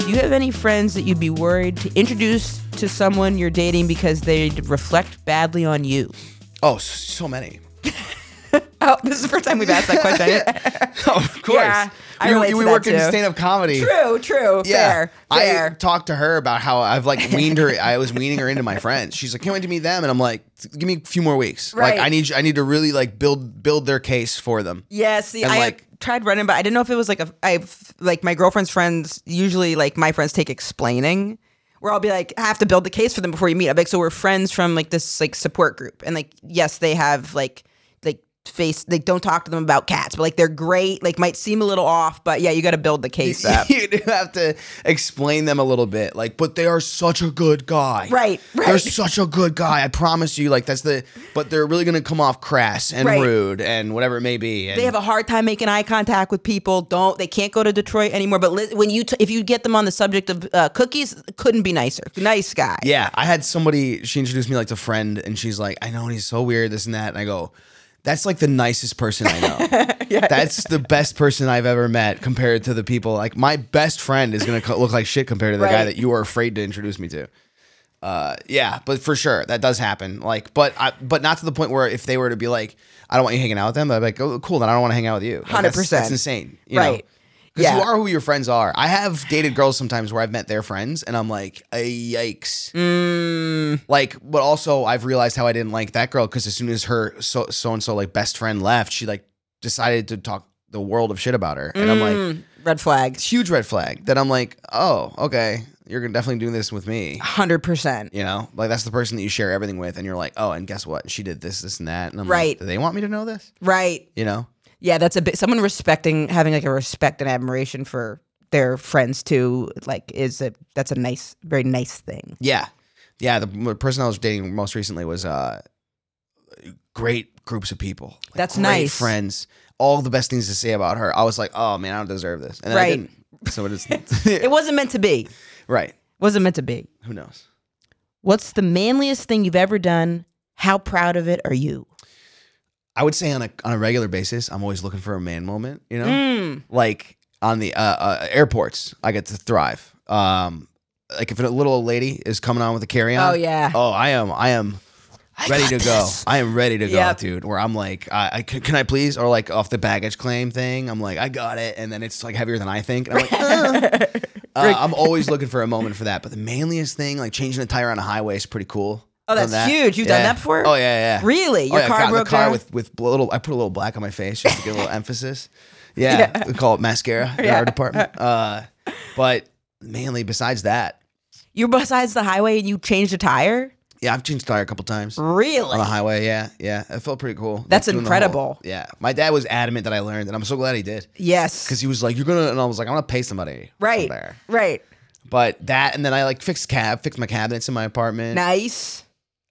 Do you have any friends that you'd be worried to introduce to someone you're dating because they'd reflect badly on you? Oh, so many. Oh, this is the first time we've asked that question. Oh, of course. Yeah, I we we work too. In stand-up comedy. True, true. Yeah. Fair, fair. I talked to her about how I've like weaned her. I was weaning her into my friends. She's like, can't wait to meet them. And I'm like, give me a few more weeks. Right. Like I need I need to really like build build their case for them. Yeah, see, and, I like, tried running, but I didn't know if it was like a, I've like my girlfriend's friends, usually like my friends take explaining where I'll be like, I have to build the case for them before you meet. I'm like, so we're friends from like this like support group. And like, yes, they have like, like face, they don't talk to them about cats, but like they're great, like might seem a little off, but yeah, you got to build the case up. You do have to explain them a little bit. Like, but they are such a good guy. Right, right. They're such a good guy. I promise you, like that's the, but they're really going to come off crass and right. rude and whatever it may be. And they have a hard time making eye contact with people. Don't, they can't go to Detroit anymore. But li- when you, t- if you get them on the subject of uh, cookies, couldn't be nicer. Nice guy. Yeah. I had somebody, she introduced me like to a friend and she's like, I know he's so weird, this and that. And I go, that's like the nicest person I know. Yeah. That's the best person I've ever met compared to the people. Like my best friend is going to co- look like shit compared to the right. guy that you were afraid to introduce me to. Uh, yeah, but for sure that does happen. Like, but I, but not to the point where if they were to be like, I don't want you hanging out with them. I'd be like, oh, cool. Then I don't want to hang out with you. Like, one hundred percent. That's, that's insane. You right. Because yeah. you are who your friends are. I have dated girls sometimes where I've met their friends and I'm like, yikes. Mm. Like, but also I've realized how I didn't like that girl because as soon as her so, so-and-so like best friend left, she like decided to talk the world of shit about her. And mm. I'm like. Red flag. Huge red flag that I'm like, oh, okay. You're definitely doing this with me. one hundred percent. You know, like that's the person that you share everything with and you're like, oh, and guess what? She did this, this and that. And I'm right. like, do they want me to know this? Right. You know? Yeah, that's a bit. Someone respecting, having like a respect and admiration for their friends too, like is a that's a nice, very nice thing. Yeah, yeah. The person I was dating most recently was uh, great, groups of people. Like, that's great nice. Friends. All the best things to say about her. I was like, oh man, I don't deserve this. And then right. I didn't. So it is. It wasn't meant to be. Right. Wasn't meant to be. Who knows? What's the manliest thing you've ever done? How proud of it are you? I would say on a on a regular basis, I'm always looking for a man moment. You know, mm. like on the uh, uh, airports, I get to thrive. Um, like if a little old lady is coming on with a carry on. Oh yeah. Oh, I am. I am. I ready to this. go. I am ready to go, yep. dude. Where I'm like, I, I can, can I please? Or like off the baggage claim thing, I'm like, I got it. And then it's like heavier than I think. And I'm like, uh. uh, I'm always looking for a moment for that. But the manliest thing, like changing a tire on a highway is pretty cool. Oh, that's that. huge. You've yeah. done that before? Oh, yeah, yeah. Really? Your oh, yeah, car got broke in the car down? With, with little, I put a little black on my face just to get a little emphasis. Yeah, yeah. We call it mascara in yeah. our department. Uh, but mainly besides that. You're besides the highway and you changed a tire? Yeah, I've changed tire a couple times. Really? On the highway, yeah, yeah. It felt pretty cool. That's like, incredible. Whole, yeah. My dad was adamant that I learned, and I'm so glad he did. Yes. Because he was like, you're going to, and I was like, I'm going to pay somebody. Right, there. right. But that, and then I like fixed cab, fixed my cabinets in my apartment. Nice.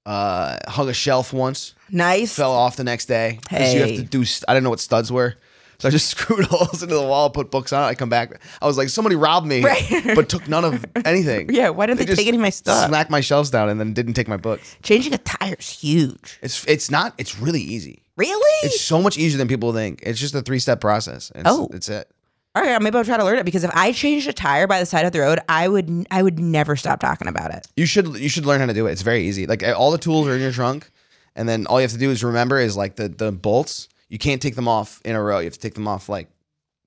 Uh, hung a shelf once. Nice. Fell off the next day. Hey. You have to do, I didn't know what studs were. So I just screwed holes into the wall, put books on it. I come back. I was like, somebody robbed me, right. but took none of anything. Yeah, why didn't they, they just take any of my stuff? Smacked my shelves down and then didn't take my books. Changing a tire is huge. It's it's not. It's really easy. Really? It's so much easier than people think. It's just a three step process. It's, oh, it's it. All right, maybe I'll try to learn it because if I changed a tire by the side of the road, I would I would never stop talking about it. You should you should learn how to do it. It's very easy. Like all the tools are in your trunk, and then all you have to do is remember is like the the bolts. You can't take them off in a row. You have to take them off like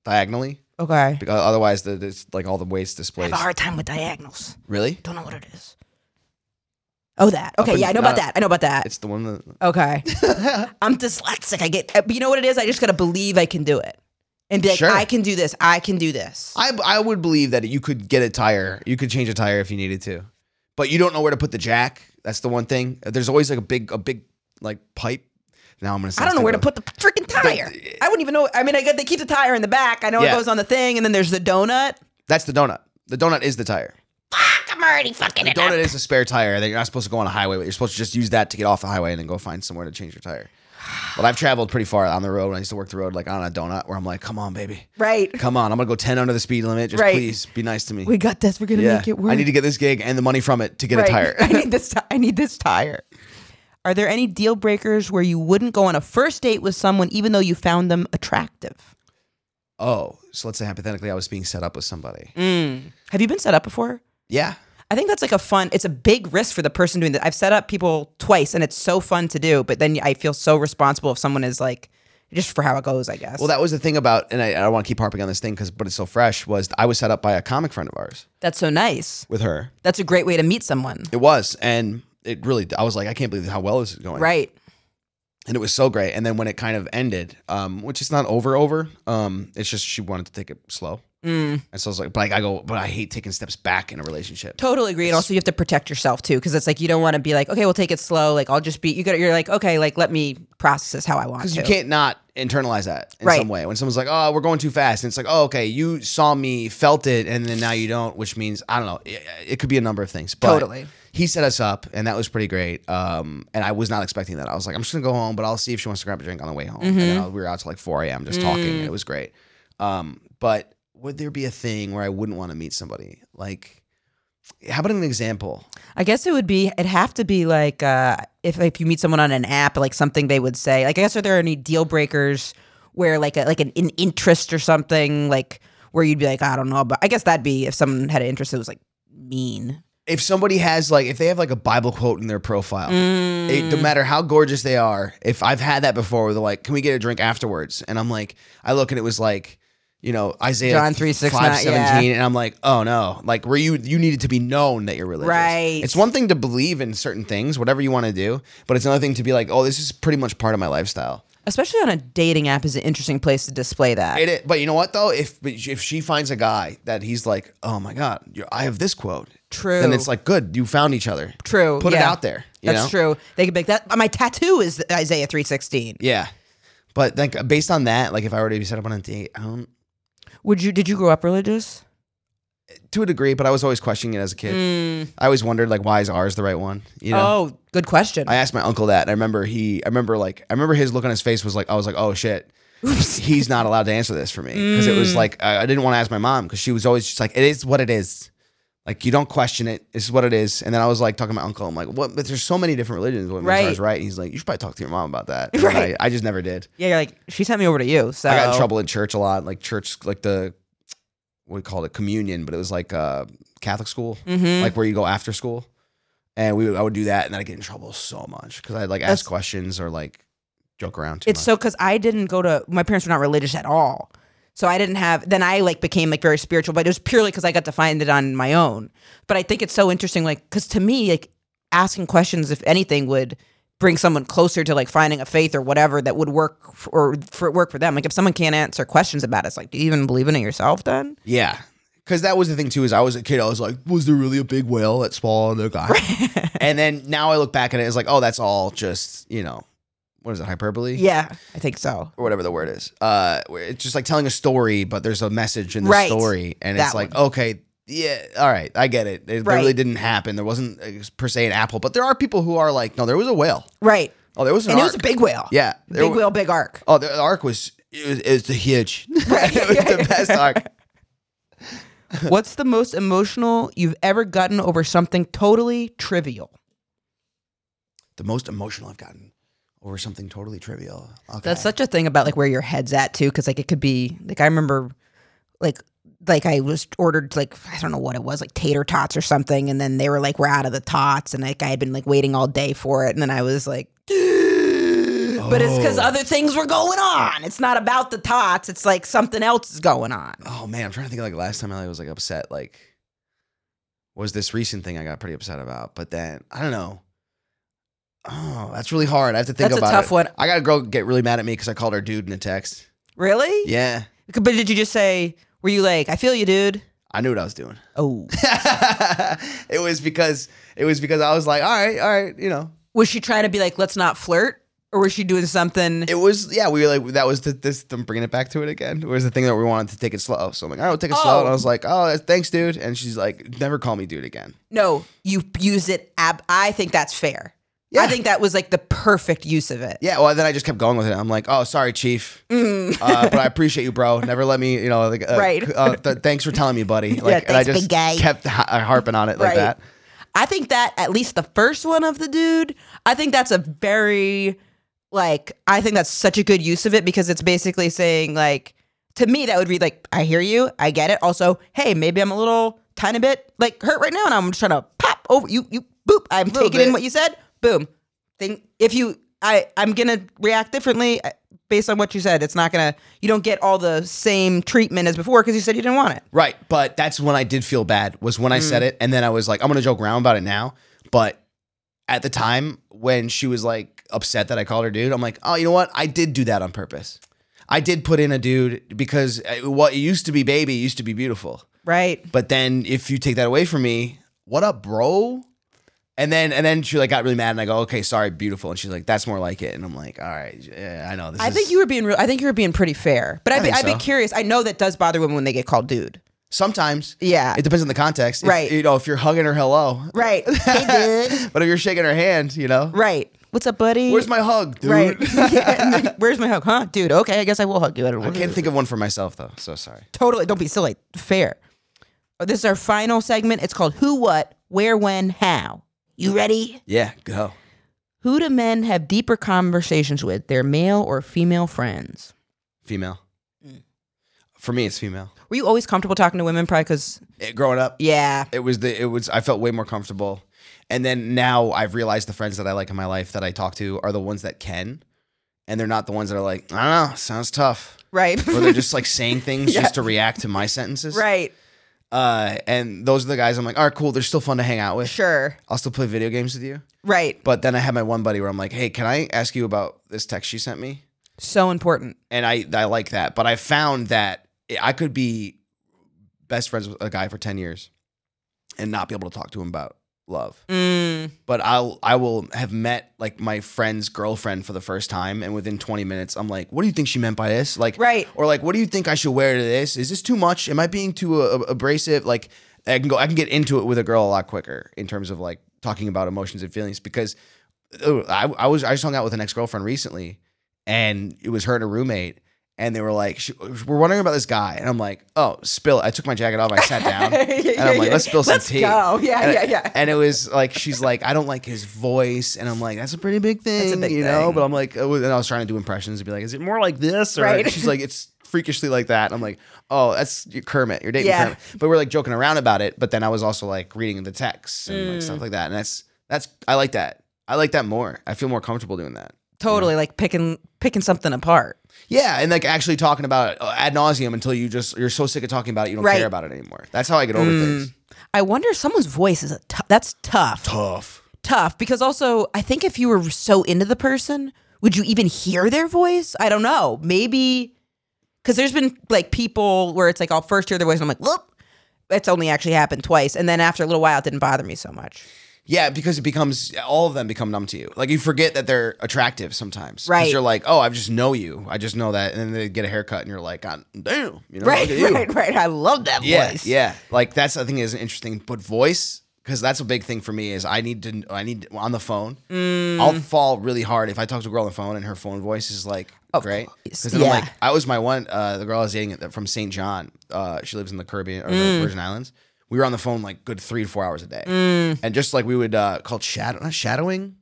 diagonally. Okay. Because otherwise, the, there's like all the weight's displaced. I have a hard time with diagonals. Really? Don't know what it is. Oh, that. Okay. Yeah, I know about that. I know about that. It's the one that. Okay. I'm dyslexic. I get. But you know what it is? I just gotta believe I can do it. And be like, sure. I can do this. I can do this. I I would believe that you could get a tire. You could change a tire if you needed to, but you don't know where to put the jack. That's the one thing. There's always like a big a big like pipe. Now I'm gonna say I don't know where to put the freaking tire. I wouldn't even know. I mean, I got they keep the tire in the back. I know yeah. it goes on the thing, and then there's the donut. That's the donut. The donut is the tire. Fuck! I'm already fucking it up. The donut is a spare tire that you're not supposed to go on a highway with. You're supposed to just use that to get off the highway and then go find somewhere to change your tire. But I've traveled pretty far on the road. When I used to work the road like on a donut where I'm like, come on, baby. Right. Come on. I'm going to go ten under the speed limit. Just right. please be nice to me. We got this. We're going to yeah. make it work. I need to get this gig and the money from it to get right. a tire. I need this. T- I need this tire. Are there any deal breakers where you wouldn't go on a first date with someone even though you found them attractive? Oh, so let's say hypothetically I was being set up with somebody. Mm. Have you been set up before? Yeah. I think that's like a fun, it's a big risk for the person doing that. I've set up people twice and it's so fun to do, but then I feel so responsible if someone is like, just for how it goes, I guess. Well, that was the thing about, and I, I don't want to keep harping on this thing, because but it's so fresh, was I was set up by a comic friend of ours. That's so nice. With her. That's a great way to meet someone. It was. And it really, I was like, I can't believe how well this is going. Right. And it was so great. And then when it kind of ended, um, which is not over, over, um, it's just she wanted to take it slow. Mm. And so I was like, but I, I go, but I hate taking steps back in a relationship. Totally agree. And also you have to protect yourself too. Cause it's like, you don't want to be like, okay, we'll take it slow. Like I'll just be, you got you're like, okay, like let me process this how I want to. Cause you can't not internalize that in right. some way. When someone's like, oh, we're going too fast. And it's like, oh, okay. You saw me, felt it. And then now you don't, which means, I don't know. It, it could be a number of things, but totally. He set us up and that was pretty great. Um, and I was not expecting that. I was like, I'm just gonna go home, but I'll see if she wants to grab a drink on the way home. Mm-hmm. And then I, we were out till like four a.m. just mm. talking. And it was great. Um, but would there be a thing where I wouldn't want to meet somebody? Like, how about an example? I guess it would be, it'd have to be like, uh, if if you meet someone on an app, like something they would say. Like, I guess are there any deal breakers where like a, like an, an interest or something, like where you'd be like, I don't know. But I guess that'd be if someone had an interest that was like mean. If somebody has like, if they have like a Bible quote in their profile, mm. it, no matter how gorgeous they are, if I've had that before where they're like, can we get a drink afterwards? And I'm like, I look and it was like, you know, Isaiah John three, six, five, nine, seventeen, yeah. and I'm like, oh no, like where you you needed to be known that you're religious. Right. It's one thing to believe in certain things, whatever you want to do, but it's another thing to be like, oh, this is pretty much part of my lifestyle. Especially on a dating app is an interesting place to display that. It is, but you know what though, if if she finds a guy that he's like, oh my God, you're, I have this quote. True. Then it's like, good, you found each other. True. Put yeah. it out there. You That's know? True. They could make that. My tattoo is Isaiah three sixteen. Yeah, but like based on that, like if I were to be set up on a date, I don't. Would you? Did you grow up religious? to a degree, but I was always questioning it as a kid. Mm. I always wondered, like, why is ours the right one? You know? Oh, good question. I asked my uncle that, and I remember he, I remember like, I remember his look on his face was like, I was like, oh shit. Oops. He's not allowed to answer this for me, because mm. it was like I, I didn't want to ask my mom, because she was always just like, it is what it is, like you don't question it, this is what it is. And then I was like talking to my uncle, I'm like, what, but there's so many different religions, what right. I was right, and he's like, you should probably talk to your mom about that. And right. I, I just never did. Yeah, you're like, she sent me over to you. So I got in trouble in church a lot, like church, like the, what we called it, communion, but it was like uh, Catholic school, mm-hmm. like where you go after school, and we would, I would do that, and then I get in trouble so much because I'd like ask That's- questions or like joke around too It's much. So because I didn't go to, my parents were not religious at all, so I didn't have, then I like became like very spiritual, but it was purely because I got to find it on my own. But I think it's so interesting, like, because to me, like, asking questions, if anything, would bring someone closer to like finding a faith or whatever that would work for, or for work for them. Like if someone can't answer questions about it, it's like, do you even believe in it yourself then? Yeah, because that was the thing too, is I was a kid, I was like, was there really a big whale that swallowed the guy? Right. And then now I look back at it, it's like, oh, that's all just, you know, what is it, hyperbole? Yeah, I think so. Or whatever the word is. Uh, it's just like telling a story, but there's a message in the right. story. And that it's like, one. Okay, yeah, all right, I get it. It right. really didn't happen. There wasn't uh, per se an apple. But there are people who are like, no, there was a whale. Right. Oh, there was an and arc. And it was a big whale. Yeah. Big w- whale, big arc. Oh, the arc was, it was, it was huge. Right. It was the best arc. What's the most emotional you've ever gotten over something totally trivial? The most emotional I've gotten. Over something totally trivial. Okay. That's such a thing about like where your head's at too, because like it could be like, I remember like like I was ordered like, I don't know what it was, like tater tots or something, and then they were like, we're out of the tots, and like I had been like waiting all day for it, and then I was like, oh. But it's because other things were going on. It's not about the tots. It's like something else is going on. Oh man, I'm trying to think of, like last time I was like upset, like was this recent thing I got pretty upset about, but then I don't know. Oh, that's really hard. I have to think that's about it. That's a tough it. One. I got a girl get really mad at me because I called her dude in a text. Really? Yeah. But did you just say, were you like, I feel you, dude? I knew what I was doing. Oh. It was because it was because I was like, all right, all right, you know. Was she trying to be like, let's not flirt? Or was she doing something? It was, yeah, we were like, that was the, this, I'm bringing it back to it again. It was the thing that we wanted to take it slow. So I'm like, all right, we'll take it oh. slow. And I was like, oh, thanks, dude. And she's like, never call me dude again. No, you use it. Ab- I think that's fair. Yeah. I think that was like the perfect use of it. Yeah, well, then I just kept going with it. I'm like, oh, sorry, chief. Mm. uh, but I appreciate you, bro. Never let me, you know, like, uh, right. uh, th- thanks for telling me, buddy. Like, yeah, thanks, and I just big guy. Kept ha- harping on it like right. that. I think that at least the first one of the dude, I think that's a very, like, I think that's such a good use of it, because it's basically saying, like, to me, that would be like, I hear you. I get it. Also, hey, maybe I'm a little tiny bit, like, hurt right now, and I'm just trying to pop over. You, you, boop. I'm taking bit. In what you said. Boom. Thing. If you, I, I'm going to react differently based on what you said. It's not going to, you don't get all the same treatment as before because you said you didn't want it. Right. But that's when I did feel bad, was when I mm. said it. And then I was like, I'm going to joke around about it now. But at the time when she was like upset that I called her dude, I'm like, oh, you know what? I did do that on purpose. I did put in a dude because what used to be baby used to be beautiful. Right. But then if you take that away from me, what up, bro? And then and then she like got really mad, and I go, okay, sorry, beautiful. And she's like, that's more like it. And I'm like, all right, yeah, I know. This I is- think you were being real. I think you were being pretty fair. But I I'd, be, so. I'd be curious. I know that does bother women when they get called dude. Sometimes. Yeah. It depends on the context. Right. If, you know, if you're hugging her, hello. Right. Hey, dude. But if you're shaking her hand, you know. Right. What's up, buddy? Where's my hug, dude? Right. Yeah, where's my hug? Huh, dude? Okay, I guess I will hug you. I, don't I can't think of one for myself though. So sorry. Totally. Don't be silly. Fair. Oh, this is our final segment. It's called Who, What, Where, When, How. You ready? Yeah, go. Who do men have deeper conversations with, their male or female friends? Female. Mm. For me, it's female. Were you always comfortable talking to women? Probably because growing up, yeah, it was the it was. I felt way more comfortable, and then now I've realized the friends that I like in my life that I talk to are the ones that can, and they're not the ones that are like, I don't know, sounds tough, right? Or they're just like saying things yeah. just to react to my sentences, right? Uh, and those are the guys I'm like, all right, cool. They're still fun to hang out with. Sure. I'll still play video games with you. Right. But then I had my one buddy where I'm like, hey, can I ask you about this text she sent me? So important. And I, I like that. But I found that I could be best friends with a guy for ten years and not be able to talk to him about love. Mm. But I'll, I will have met like my friend's girlfriend for the first time, and within twenty minutes I'm like, what do you think she meant by this? Like, right. Or like, what do you think I should wear to this? Is this too much? Am I being too uh, abrasive? Like, I can go, I can get into it with a girl a lot quicker in terms of like talking about emotions and feelings, because oh, I, I was, I just hung out with an ex-girlfriend recently, and it was her and a roommate, and they were like, we're wondering about this guy. And I'm like, oh, spill it. I took my jacket off. I sat down yeah, and I'm like, let's spill some let's tea. Go. Yeah, and yeah, yeah. It, and it was like, she's like, I don't like his voice. And I'm like, that's a pretty big thing, that's a big you know, thing. But I'm like, oh, and I was trying to do impressions and be like, is it more like this? Or right. She's like, it's freakishly like that. And I'm like, oh, that's your Kermit. You're dating yeah. Kermit. But we're like joking around about it. But then I was also like reading the text and mm. like stuff like that. And that's, that's, I like that. I like that more. I feel more comfortable doing that. Totally, you know? Like picking, picking something apart. Yeah, and like actually talking about it ad nauseum until you just, you're so sick of talking about it, you don't right. care about it anymore. That's how I get over mm. things. I wonder if someone's voice is, a t- that's tough. Tough. Tough, because also I think if you were so into the person, would you even hear their voice? I don't know. Maybe, because there's been like people where it's like I'll first hear their voice and I'm like, look, it's only actually happened twice. And then after a little while, it didn't bother me so much. Yeah, because it becomes, all of them become numb to you. Like you forget that they're attractive sometimes. Right. Because you're like, oh, I just know you. I just know that. And then they get a haircut and you're like, God damn. You know, right, you. right, right. I love that yeah, voice. Yeah, like that's, I think is interesting. But voice, because that's a big thing for me is I need to, I need, on the phone, mm. I'll fall really hard if I talk to a girl on the phone and her phone voice is like, oh, great. Because then yeah. I'm like, I was my one, uh, the girl I was dating from Saint John. Uh, she lives in the Caribbean or mm. the Virgin Islands. We were on the phone like good three to four hours a day. Mm. And just like we would uh, call shadow, not shadowing,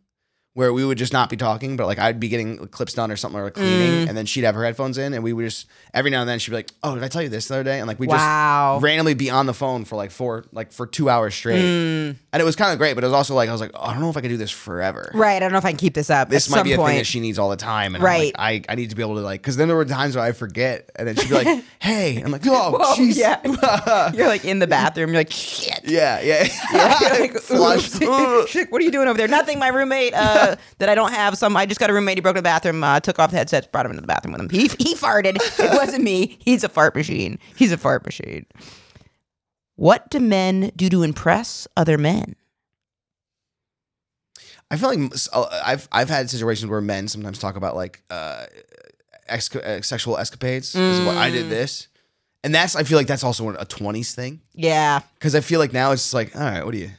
where we would just not be talking, but like I'd be getting clips done or something or like cleaning. Mm. And then she'd have her headphones in and we would just, every now and then she'd be like, oh, did I tell you this the other day? And like we wow. just randomly be on the phone for like four, like for two hours straight. Mm. And it was kind of great, but it was also like, I was like, oh, I don't know if I can do this forever. Right. I don't know if I can keep this up. This at might some be a point. Thing that she needs all the time. And right. I'm like, I, I need to be able to like, because then there were times where I forget. And then she'd be like, hey. And I'm like, oh, jeez. Yeah. You're like in the bathroom. You're like, shit. Yeah. Yeah. yeah like, Flush. What are you doing over there? Nothing. My roommate. Uh, Uh, that I don't have some. I just got a roommate. He broke into the bathroom, uh, took off the headsets, brought him into the bathroom with him. He he farted. It wasn't me. He's a fart machine. He's a fart machine. What do men do to impress other men? I feel like I've I've had situations where men sometimes talk about like uh, ex- sexual escapades. Mm. What, I did this, and that's I feel like that's also a twenties thing. Yeah, because I feel like now it's like, all right, what do you?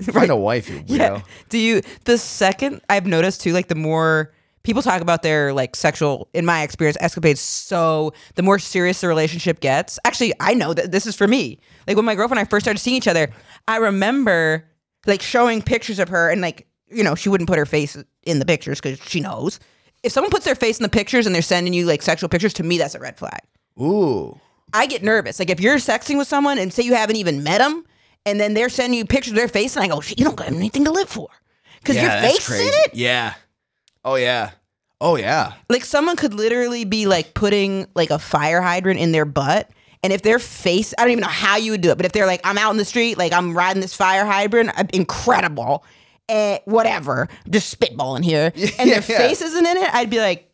Find right. a wife, you weirdo. Yeah. Do you, the second I've noticed too, like the more people talk about their like sexual, in my experience, escapades, so the more serious the relationship gets. Actually, I know that this is for me. Like when my girlfriend and I first started seeing each other, I remember like showing pictures of her and like, you know, she wouldn't put her face in the pictures because she knows. If someone puts their face in the pictures and they're sending you like sexual pictures, to me, that's a red flag. Ooh. I get nervous. Like if you're sexting with someone and say you haven't even met them, and then they're sending you pictures of their face, and I go, you don't got anything to live for. Because yeah, your face crazy. In it? Yeah. Oh, yeah. Oh, yeah. Like, someone could literally be, like, putting, like, a fire hydrant in their butt, and if their face, I don't even know how you would do it, but if they're like, I'm out in the street, like, I'm riding this fire hydrant, I'm incredible, eh, whatever, I'm just spitballing here, and yeah, their yeah. face isn't in it, I'd be like,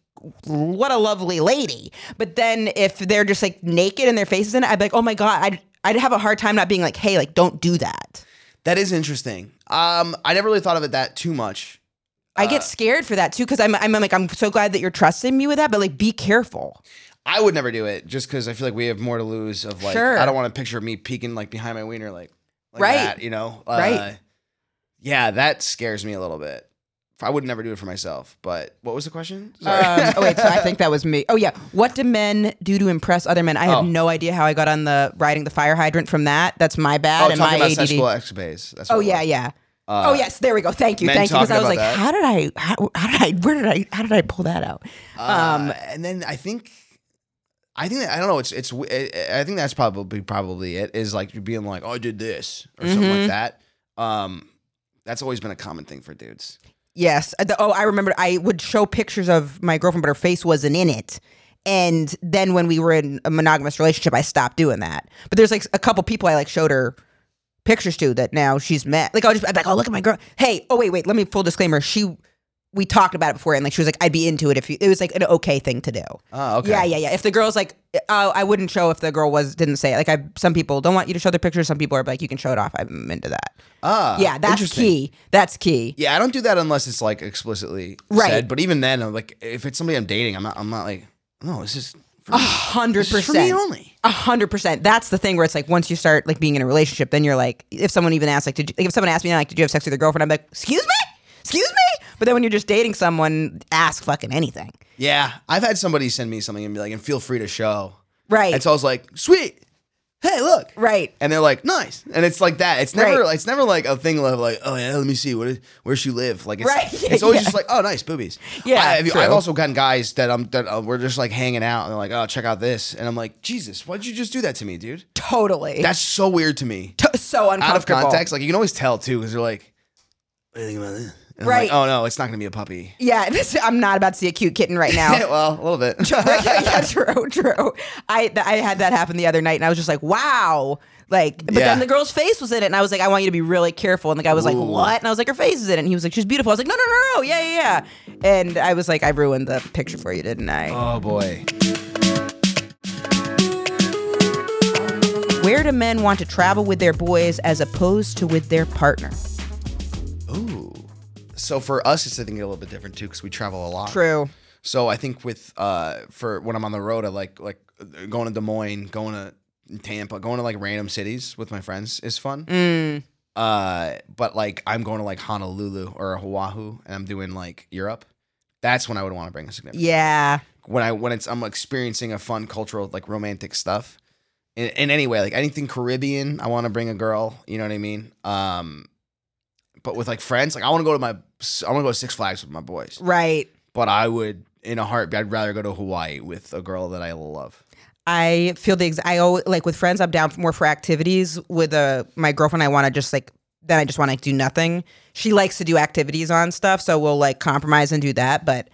what a lovely lady. But then if they're just, like, naked and their face is in it, I'd be like, oh, my God, I'd I'd have a hard time not being like, hey, like, don't do that. That is interesting. Um, I never really thought of it that too much. I uh, get scared for that, too, because I'm, I'm like, I'm so glad that you're trusting me with that, but, like, be careful. I would never do it just because I feel like we have more to lose of, like, sure. I don't want a picture of me peeking, like, behind my wiener, like, like right. that, you know? Uh, right. Yeah, that scares me a little bit. I would never do it for myself, but what was the question? Sorry. Um, oh, wait, so I think that was me. Oh, yeah. What do men do to impress other men? I have oh. no idea how I got on the riding the fire hydrant from that. That's my bad. Oh, and talking my about A D D. Sexual escapades. That's what oh, yeah, was. Yeah. Uh, oh, yes. There we go. Thank you. Thank you. Because I was like, that. how did I, how, how did I, where did I, how did I pull that out? Um, uh, and then I think, I think, that, I don't know. It's, it's, I think that's probably, probably it is like you're being like, oh, I did this or mm-hmm. something like that. Um, that's always been a common thing for dudes. Yes. Oh, I remember I would show pictures of my girlfriend, but her face wasn't in it. And then when we were in a monogamous relationship, I stopped doing that. But there's like a couple people I like showed her pictures to that now she's met. Like, I'll just be like, oh, look at my girl. Hey, oh, wait, wait. Let me full disclaimer. She, we talked about it before. And like, she was like, I'd be into it if you, it was like an okay thing to do. Oh, okay. Yeah, yeah, yeah. If the girl's like, oh, I wouldn't show if the girl was, didn't say it. Like I, some people don't want you to show their pictures. Some people are like, you can show it off. I'm into that. Ah, yeah, that's key. That's key. Yeah, I don't do that unless it's like explicitly right. said. But even then, I'm like, if it's somebody I'm dating, I'm not. I'm not like, no, oh, this is for me. A hundred percent. For me only. A hundred percent. That's the thing where it's like, once you start like being in a relationship, then you're like, if someone even asks, like, did you, like if someone asked me like, did you have sex with your girlfriend? I'm like, excuse me? Excuse me? But then when you're just dating someone, ask fucking anything. Yeah. I've had somebody send me something and be like, and feel free to show. Right. And so I was like, sweet. Hey, look. Right. And they're like, nice. And it's like that. It's never right. It's never like a thing of like, oh, yeah, let me see. Where, where's she live? Like, it's, right. it's always yeah. just like, oh, nice, boobies. Yeah. I, I've, I've also gotten guys that, I'm, that uh, we're just like hanging out and they're like, oh, check out this. And I'm like, Jesus, why'd you just do that to me, dude? Totally. That's so weird to me. To- so uncomfortable. Out of context. Like, you can always tell, too, because they're like, what do you think about this? And right. I'm like, oh, no, it's not going to be a puppy. Yeah, this, I'm not about to see a cute kitten right now. Well, a little bit. Yeah, true, true. I th- I had that happen the other night, and I was just like, wow. Like, But yeah. then the girl's face was in it, and I was like, I want you to be really careful. And the guy was Ooh. like, what? And I was like, her face is in it. And he was like, she's beautiful. I was like, no, no, no, no, yeah, yeah, yeah. And I was like, I ruined the picture for you, didn't I? Oh, boy. Where do men want to travel with their boys as opposed to with their partner? So for us, it's I think a little bit different too because we travel a lot. True. So I think with uh, for when I'm on the road, I like like going to Des Moines, going to Tampa, going to like random cities with my friends is fun. Mm. Uh, but like I'm going to like Honolulu or Oahu, and I'm doing like Europe. That's when I would want to bring a significant. Yeah. When I when it's I'm experiencing a fun cultural like romantic stuff, in, in any way like anything Caribbean, I want to bring a girl. You know what I mean? Um. But with like friends, like I want to go to my, I want to go to Six Flags with my boys. Right. But I would, in a heartbeat, I'd rather go to Hawaii with a girl that I love. I feel the ex- I always, like with friends, I'm down for more for activities. With a, my girlfriend, I want to just like, then I just want to like, do nothing. She likes to do activities on stuff. So we'll like compromise and do that. But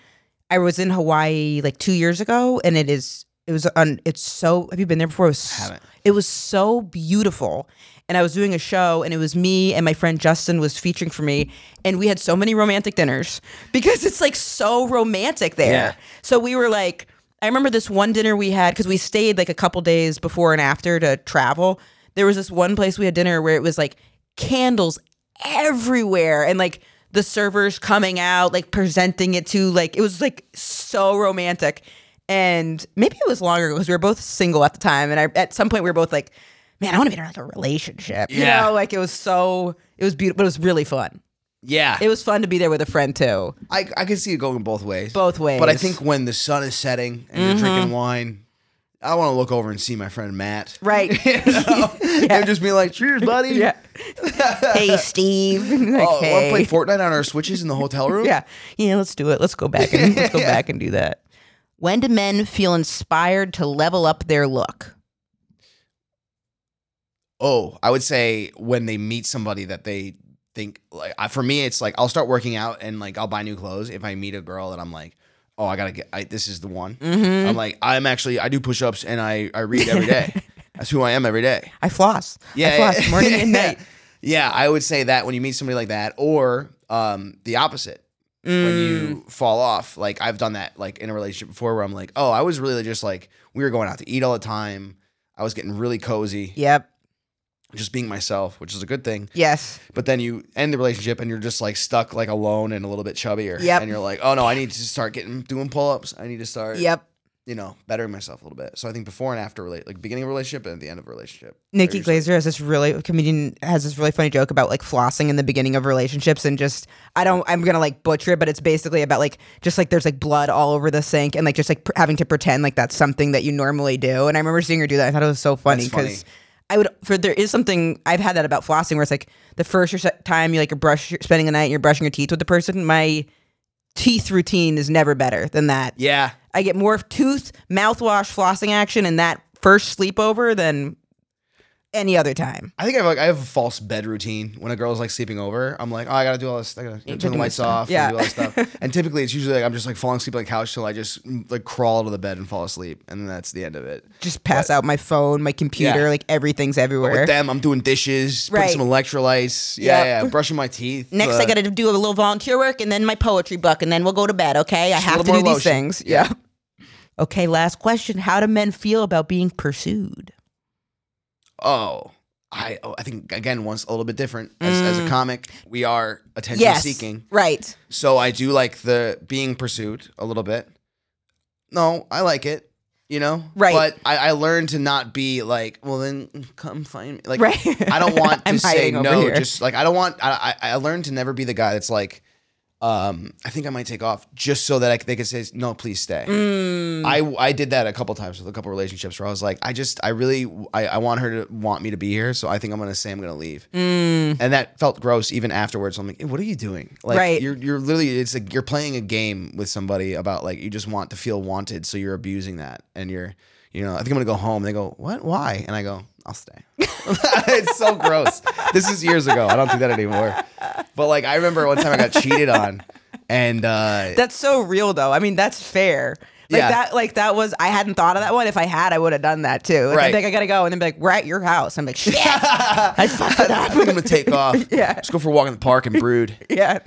I was in Hawaii like two years ago and it is, it was, un, it's so, have you been there before? It was, I haven't. It was so beautiful. And I was doing a show and it was me and my friend Justin was featuring for me. And we had so many romantic dinners because it's like so romantic there. Yeah. So we were like, I remember this one dinner we had because we stayed like a couple days before and after to travel. There was this one place we had dinner where it was like candles everywhere and like the servers coming out, like presenting it to like, it was like so romantic. And maybe it was longer ago because we were both single at the time. And I, at some point we were both like, man, I want to be in like a relationship. Yeah. You know, like it was so, it was beautiful, but it was really fun. Yeah. It was fun to be there with a friend too. I, I could see it going both ways. Both ways. But I think when the sun is setting and mm-hmm. you're drinking wine, I want to look over and see my friend Matt. Right. You know? Yeah. And just be like, cheers, buddy. Yeah. Hey, Steve. Like, oh, hey. Want to play Fortnite on our Switches in the hotel room? Yeah. Yeah, let's do it. Let's go back and let's go back and do that. When do men feel inspired to level up their look? Oh, I would say when they meet somebody that they think, like, for me, it's like, I'll start working out and like, I'll buy new clothes. If I meet a girl that I'm like, oh, I gotta get, I, this is the one. Mm-hmm. I'm like, I'm actually, I do push-ups and I, I read every day. That's who I am every day. I floss. Yeah. I floss morning and night. Yeah. I would say that when you meet somebody like that or um, the opposite, mm. when you fall off, like I've done that like in a relationship before where I'm like, oh, I was really just like, we were going out to eat all the time. I was getting really cozy. Yep. Just being myself, which is a good thing. Yes. But then you end the relationship and you're just like stuck like alone and a little bit chubbier. Yep. And you're like, oh no, I need to start getting, doing pull-ups. I need to start, yep. you know, bettering myself a little bit. So I think before and after, like beginning of a relationship and at the end of a relationship. Nikki Glaser has this really, comedian has this really funny joke about like flossing in the beginning of relationships and just, I don't, I'm going to like butcher it, but it's basically about like, just like there's like blood all over the sink and like just like pr- having to pretend like that's something that you normally do. And I remember seeing her do that. I thought it was so funny because- I would, for there is something, I've had that about flossing where it's like the first time you like brush, you're spending the night and you're brushing your teeth with the person. My teeth routine is never better than that. Yeah. I get more tooth, mouthwash, flossing action in that first sleepover than any other time. I think I have like, I have a false bed routine. When a girl's like sleeping over, I'm like, oh, I gotta do all this, I gotta turn the lights off yeah. and do all this stuff. And typically it's usually like, I'm just like falling asleep on the couch till I just like crawl to the bed and fall asleep. And then that's the end of it. Just pass but, out my phone, my computer, yeah. like everything's everywhere. But with them, I'm doing dishes, right. putting some electrolytes, yeah, yep. yeah, brushing my teeth. Next uh, I gotta do a little volunteer work and then my poetry book and then we'll go to bed, okay? I have to do lotion. These things. Yeah. yeah. Okay, last question. How do men feel about being pursued? Oh, I oh, I think, again, once a little bit different. As, mm. as a comic, we are attention-seeking. Yes, right. So I do like the being pursued a little bit. No, I like it. you know? Right. But I, I learned to not be like, well, then come find me. Like, right. I don't want to say no. Just like, I don't want, I, I, I learned to never be the guy that's like, um, I think I might take off just so that I, they could say, no, please stay. Mm. I, I did that a couple times with a couple relationships where I was like, I just, I really, I, I want her to want me to be here. So I think I'm going to say I'm going to leave. Mm. And that felt gross even afterwards. I'm like, hey, what are you doing? Like right. you're, you're literally, it's like, you're playing a game with somebody about like, you just want to feel wanted. So you're abusing that. And you're, you know, I think I'm going to go home. And they go, what, why? And I go, I'll stay. It's so gross. This is years ago. I don't do that anymore. But like, I remember one time I got cheated on, and uh, that's so real though. I mean, that's fair. Like yeah. that, like that was. I hadn't thought of that one. If I had, I would have done that too. Like, right. I'd be like, I gotta go, and then be like, we're at your house. I'm like, shit. I fucked it up. I think I'm gonna take off. Yeah. Let's go for a walk in the park and brood. Yeah.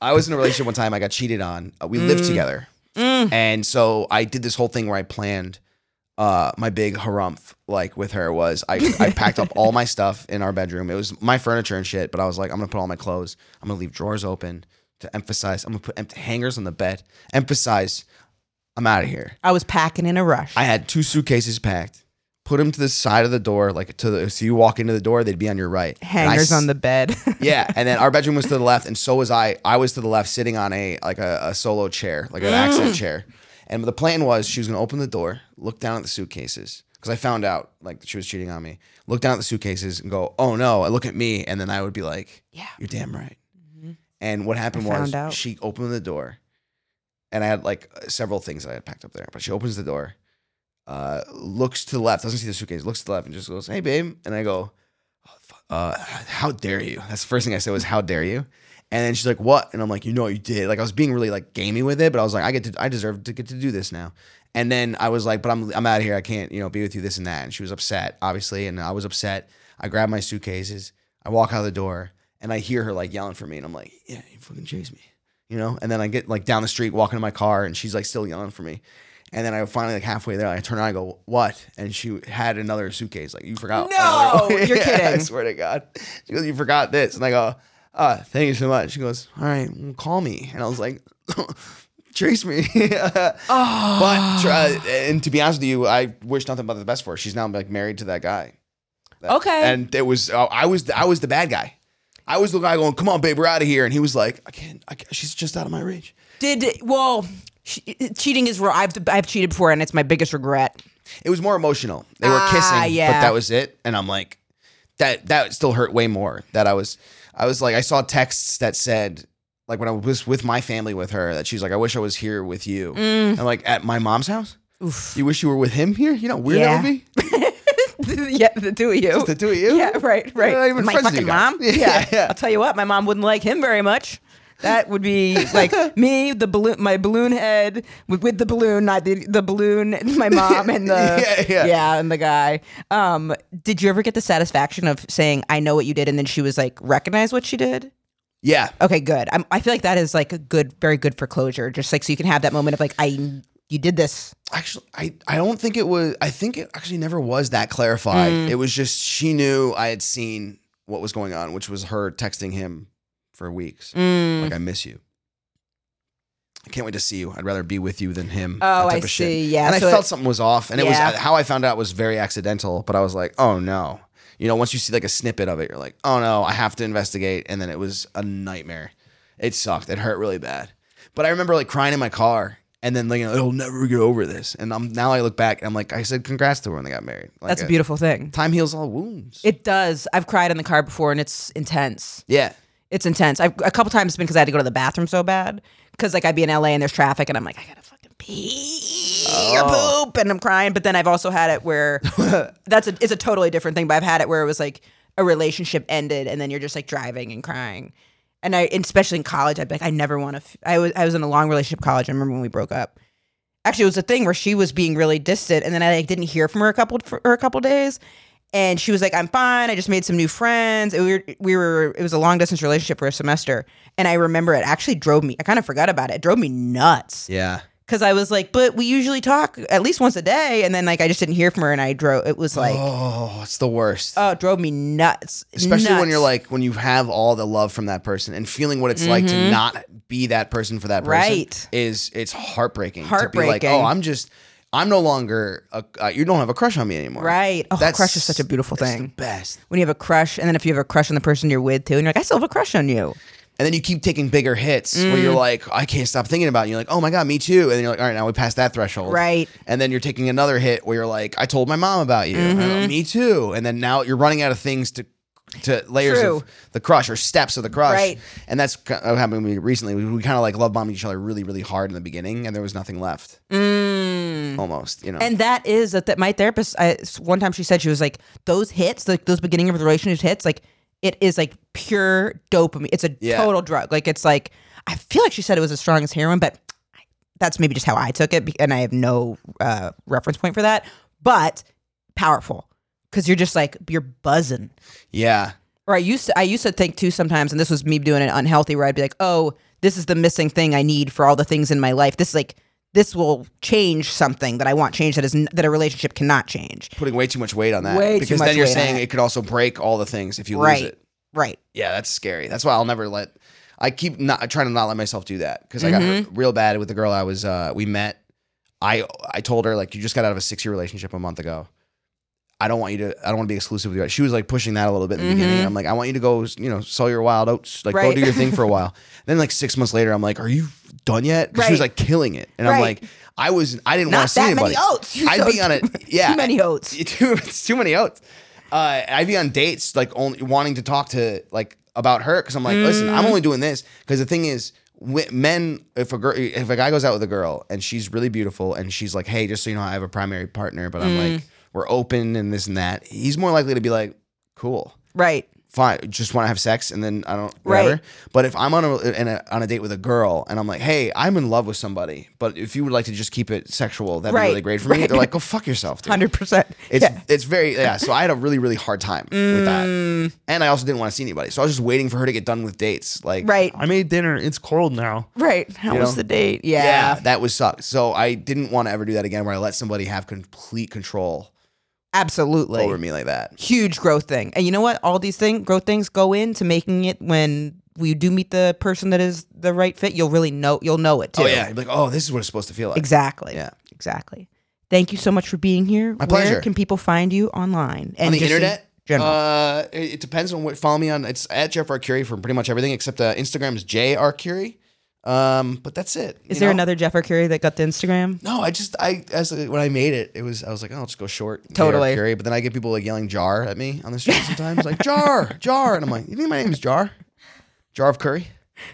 I was in a relationship one time. I got cheated on. We lived mm. together, mm. and so I did this whole thing where I planned. Uh, my big harumph like with her was I, I packed up all my stuff in our bedroom. It was my furniture and shit, but I was like, I'm gonna put all my clothes. I'm gonna leave drawers open to emphasize. I'm gonna put empty hangers on the bed. Emphasize, I'm out of here. I was packing in a rush. I had two suitcases packed. Put them to the side of the door, like to the, so you walk into the door, they'd be on your right. Hangers I, on the bed. Yeah, and then our bedroom was to the left, and so was I. I was to the left, sitting on a like a, a solo chair, like an mm. accent chair. And the plan was she was going to open the door, look down at the suitcases, because I found out like she was cheating on me, look down at the suitcases and go, oh no, I look at me. And then I would be like, yeah, you're damn right. Mm-hmm. And what happened I was out. She opened the door and I had like several things that I had packed up there, but she opens the door, uh, looks to the left, doesn't see the suitcase, looks to the left and just goes, hey babe. And I go, oh, fuck. Uh, how dare you? That's the first thing I said was how dare you? And then she's like, what? And I'm like, you know what you did. Like I was being really like gamey with it, but I was like, I get to, I deserve to get to do this now. And then I was like, but I'm I'm out of here. I can't, you know, be with you, this and that. And she was upset, obviously. And I was upset. I grabbed my suitcases. I walk out the door and I hear her like yelling for me. And I'm like, yeah, you fucking chase me, you know? And then I get like down the street, walking to my car and she's like still yelling for me. And then I finally like halfway there, I turn around and I go, what? And she had another suitcase. Like you forgot. No, another- you're kidding. I swear to God. She goes, you forgot this. And I go, Uh, thank you so much. She goes, all right, well, call me. And I was like, chase me. oh. But, uh, and to be honest with you, I wish nothing but the best for her. She's now like married to that guy. That, okay. And it was, uh, I was, I was the bad guy. I was the guy going, come on, babe, we're out of here. And he was like, I can't, I can't she's just out of my reach. Did, well, she, cheating is real. I've, I've cheated before and it's my biggest regret. It was more emotional. They were ah, kissing, yeah. but that was it. And I'm like, that, that still hurt way more that I was, I was like, I saw texts that said, like when I was with my family with her, that she's like, I wish I was here with you. Mm. And like at my mom's house, oof. You wish you were with him here? You know, weird yeah. that would be? Yeah, the two of you. Just the two of you? Yeah, right, right. Not even my fucking mom? Yeah. Yeah, yeah. I'll tell you what, my mom wouldn't like him very much. That would be like me, the balloon, my balloon head with, with the balloon, not the, the balloon, my mom and the yeah, yeah. yeah, and the guy. Um, did you ever get the satisfaction of saying, I know what you did? And then she was like, recognize what she did? Yeah. Okay, good. I'm, I feel like that is like a good, very good for closure. Just like, so you can have that moment of like, I, you did this. Actually, I, I don't think it was, I think it actually never was that clarified. Mm. It was just, she knew I had seen what was going on, which was her texting him. For weeks. Mm. Like, I miss you. I can't wait to see you. I'd rather be with you than him. Oh, I see. Yeah. And so I felt it, something was off. And it yeah. was how I found out was very accidental, but I was like, oh no. You know, once you see like a snippet of it, you're like, oh no, I have to investigate. And then it was a nightmare. It sucked. It hurt really bad. But I remember like crying in my car and then like, you know, it'll never get over this. And I'm now I look back and I'm like, I said, congrats to her when they got married. Like, that's a beautiful a, thing. Time heals all wounds. It does. I've cried in the car before and it's intense. Yeah. It's intense. I've, a couple times it's been because I had to go to the bathroom so bad. Because like I'd be in L A and there's traffic and I'm like, I gotta fucking pee oh. or poop and I'm crying. But then I've also had it where that's a it's a totally different thing. But I've had it where it was like a relationship ended and then you're just like driving and crying. And I, and especially in college, I'd be like, I never want to. F- I was I was in a long relationship in college. I remember when we broke up. Actually, it was a thing where she was being really distant and then I like didn't hear from her a couple for a couple days. And she was like, I'm fine. I just made some new friends. We were, we were, it was a long distance relationship for a semester. And I remember it actually drove me, I kind of forgot about it. It drove me nuts. Yeah. Cause I was like, but we usually talk at least once a day. And then like, I just didn't hear from her and I drove, it was like. Oh, it's the worst. Oh, it drove me nuts. Especially nuts. When you're like, when you have all the love from that person and feeling what it's mm-hmm. like to not be that person for that person. Right. Is, it's heartbreaking. Heartbreaking. To be like, oh, I'm just. I'm no longer, a, uh, you don't have a crush on me anymore. Right. Oh, that's, crush is such a beautiful that's thing. That's the best. When you have a crush, and then if you have a crush on the person you're with too, and you're like, I still have a crush on you. And then you keep taking bigger hits mm. where you're like, I can't stop thinking about it. And you're like, oh my God, me too. And then you're like, all right, now we passed that threshold. Right. And then you're taking another hit where you're like, I told my mom about you. Mm-hmm. And like, me too. And then now you're running out of things to to layers True. Of the crush or steps of the crush. Right. And that's what happened to me recently. We, we kind of like love bombing each other really, really hard in the beginning. And there was nothing left. Mm. Almost, you know. And that is that th- my therapist, I, one time she said, she was like, those hits, like those beginning of the relationship hits, like, it is like pure dopamine. It's a yeah. total drug. Like it's like, I feel like she said it was as strong as heroin, but that's maybe just how I took it. And I have no uh, reference point for that, but powerful. Cause you're just like, you're buzzing. Yeah. Or I used to, I used to think too sometimes, and this was me doing it unhealthy, where I'd be like, oh, this is the missing thing I need for all the things in my life. This is like, this will change something that I want change that is that a relationship cannot change. Putting way too much weight on that. Way because too much then you're weight saying it. It could also break all the things if you right. lose it. Right. Yeah, that's scary. That's why I'll never let I keep not trying to not let myself do that because mm-hmm. I got hurt real bad with the girl I was uh, we met. I I told her like you just got out of a six-year relationship a month ago. I don't want you to, I don't want to be exclusive with you. She was like pushing that a little bit in the mm-hmm. beginning. I'm like, I want you to go, you know, sow your wild oats, like right. go do your thing for a while. Then like six months later, I'm like, are you done yet? Right. She was like killing it. And right. I'm like, I was, I didn't want to see anybody. Not that many oats. I'd be on it. Yeah. Too many oats. Too, it's too many oats. Uh, I'd be on dates, like only wanting to talk to like about her. Cause I'm like, mm. listen, I'm only doing this. Cause the thing is, men, if a girl, if a guy goes out with a girl and she's really beautiful and she's like, hey, just so you know, I have a primary partner, but I'm mm. like, we're open and this and that, he's more likely to be like, cool. Right. Fine. Just want to have sex and then I don't, whatever. Right. But if I'm on a, in a on a date with a girl and I'm like, hey, I'm in love with somebody, but if you would like to just keep it sexual, that'd right. be really great for right. me. They're like, go fuck yourself, dude. one hundred percent. It's, yeah. it's very, yeah. So I had a really, really hard time mm. with that. And I also didn't want to see anybody. So I was just waiting for her to get done with dates. Like, right. I made dinner. It's cold now. Right. How you was know? The date? Yeah. Yeah. That was sucked. So I didn't want to ever do that again where I let somebody have complete control. Absolutely. Over me like that. Huge growth thing. And you know what? All these thing, growth things go into making it when you do meet the person that is the right fit, you'll really know, you'll know it too. Oh yeah. You're like, oh, this is what it's supposed to feel like. Exactly. Yeah. Exactly. Thank you so much for being here. My pleasure. Where can people find you online? And on the internet? Uh, it, it depends on what, follow me on, it's at Jeff Arcuri for pretty much everything except uh, Instagram is J Arcuri. Um, but that's it. Is there know? Another Jeff Arcuri that got the Instagram? No, I just I as when I made it, it was I was like, oh, I'll just go short. Totally. Arcuri, but then I get people like yelling Jar at me on the street sometimes, like Jar, Jar, and I'm like, you think my name is Jar? Jar of Curry.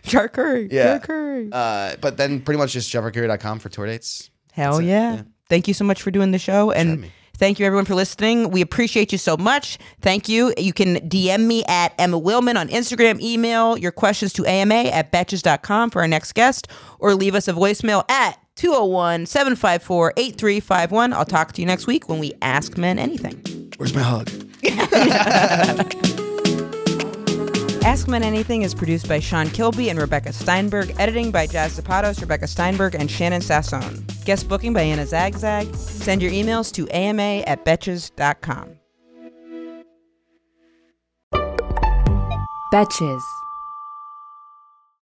Jar Curry. Yeah. Jar Curry. Uh, but then pretty much just jeff arcuri dot com for tour dates. Hell yeah. yeah! Thank you so much for doing the show and. Thank you, everyone, for listening. We appreciate you so much. Thank you. You can D M me at Emma Willmann on Instagram, email your questions to A M A at betches dot com for our next guest, or leave us a voicemail at two oh one, seven five four, eight three five one. I'll talk to you next week when we ask men anything. Where's my hug? Ask Men Anything is produced by Sean Kilby and Rebecca Steinberg, editing by Jazz Zapatos, Rebecca Steinberg, and Shannon Sassone. Guest booking by Anna Zagzag. Send your emails to A M A at betches dot com. Betches.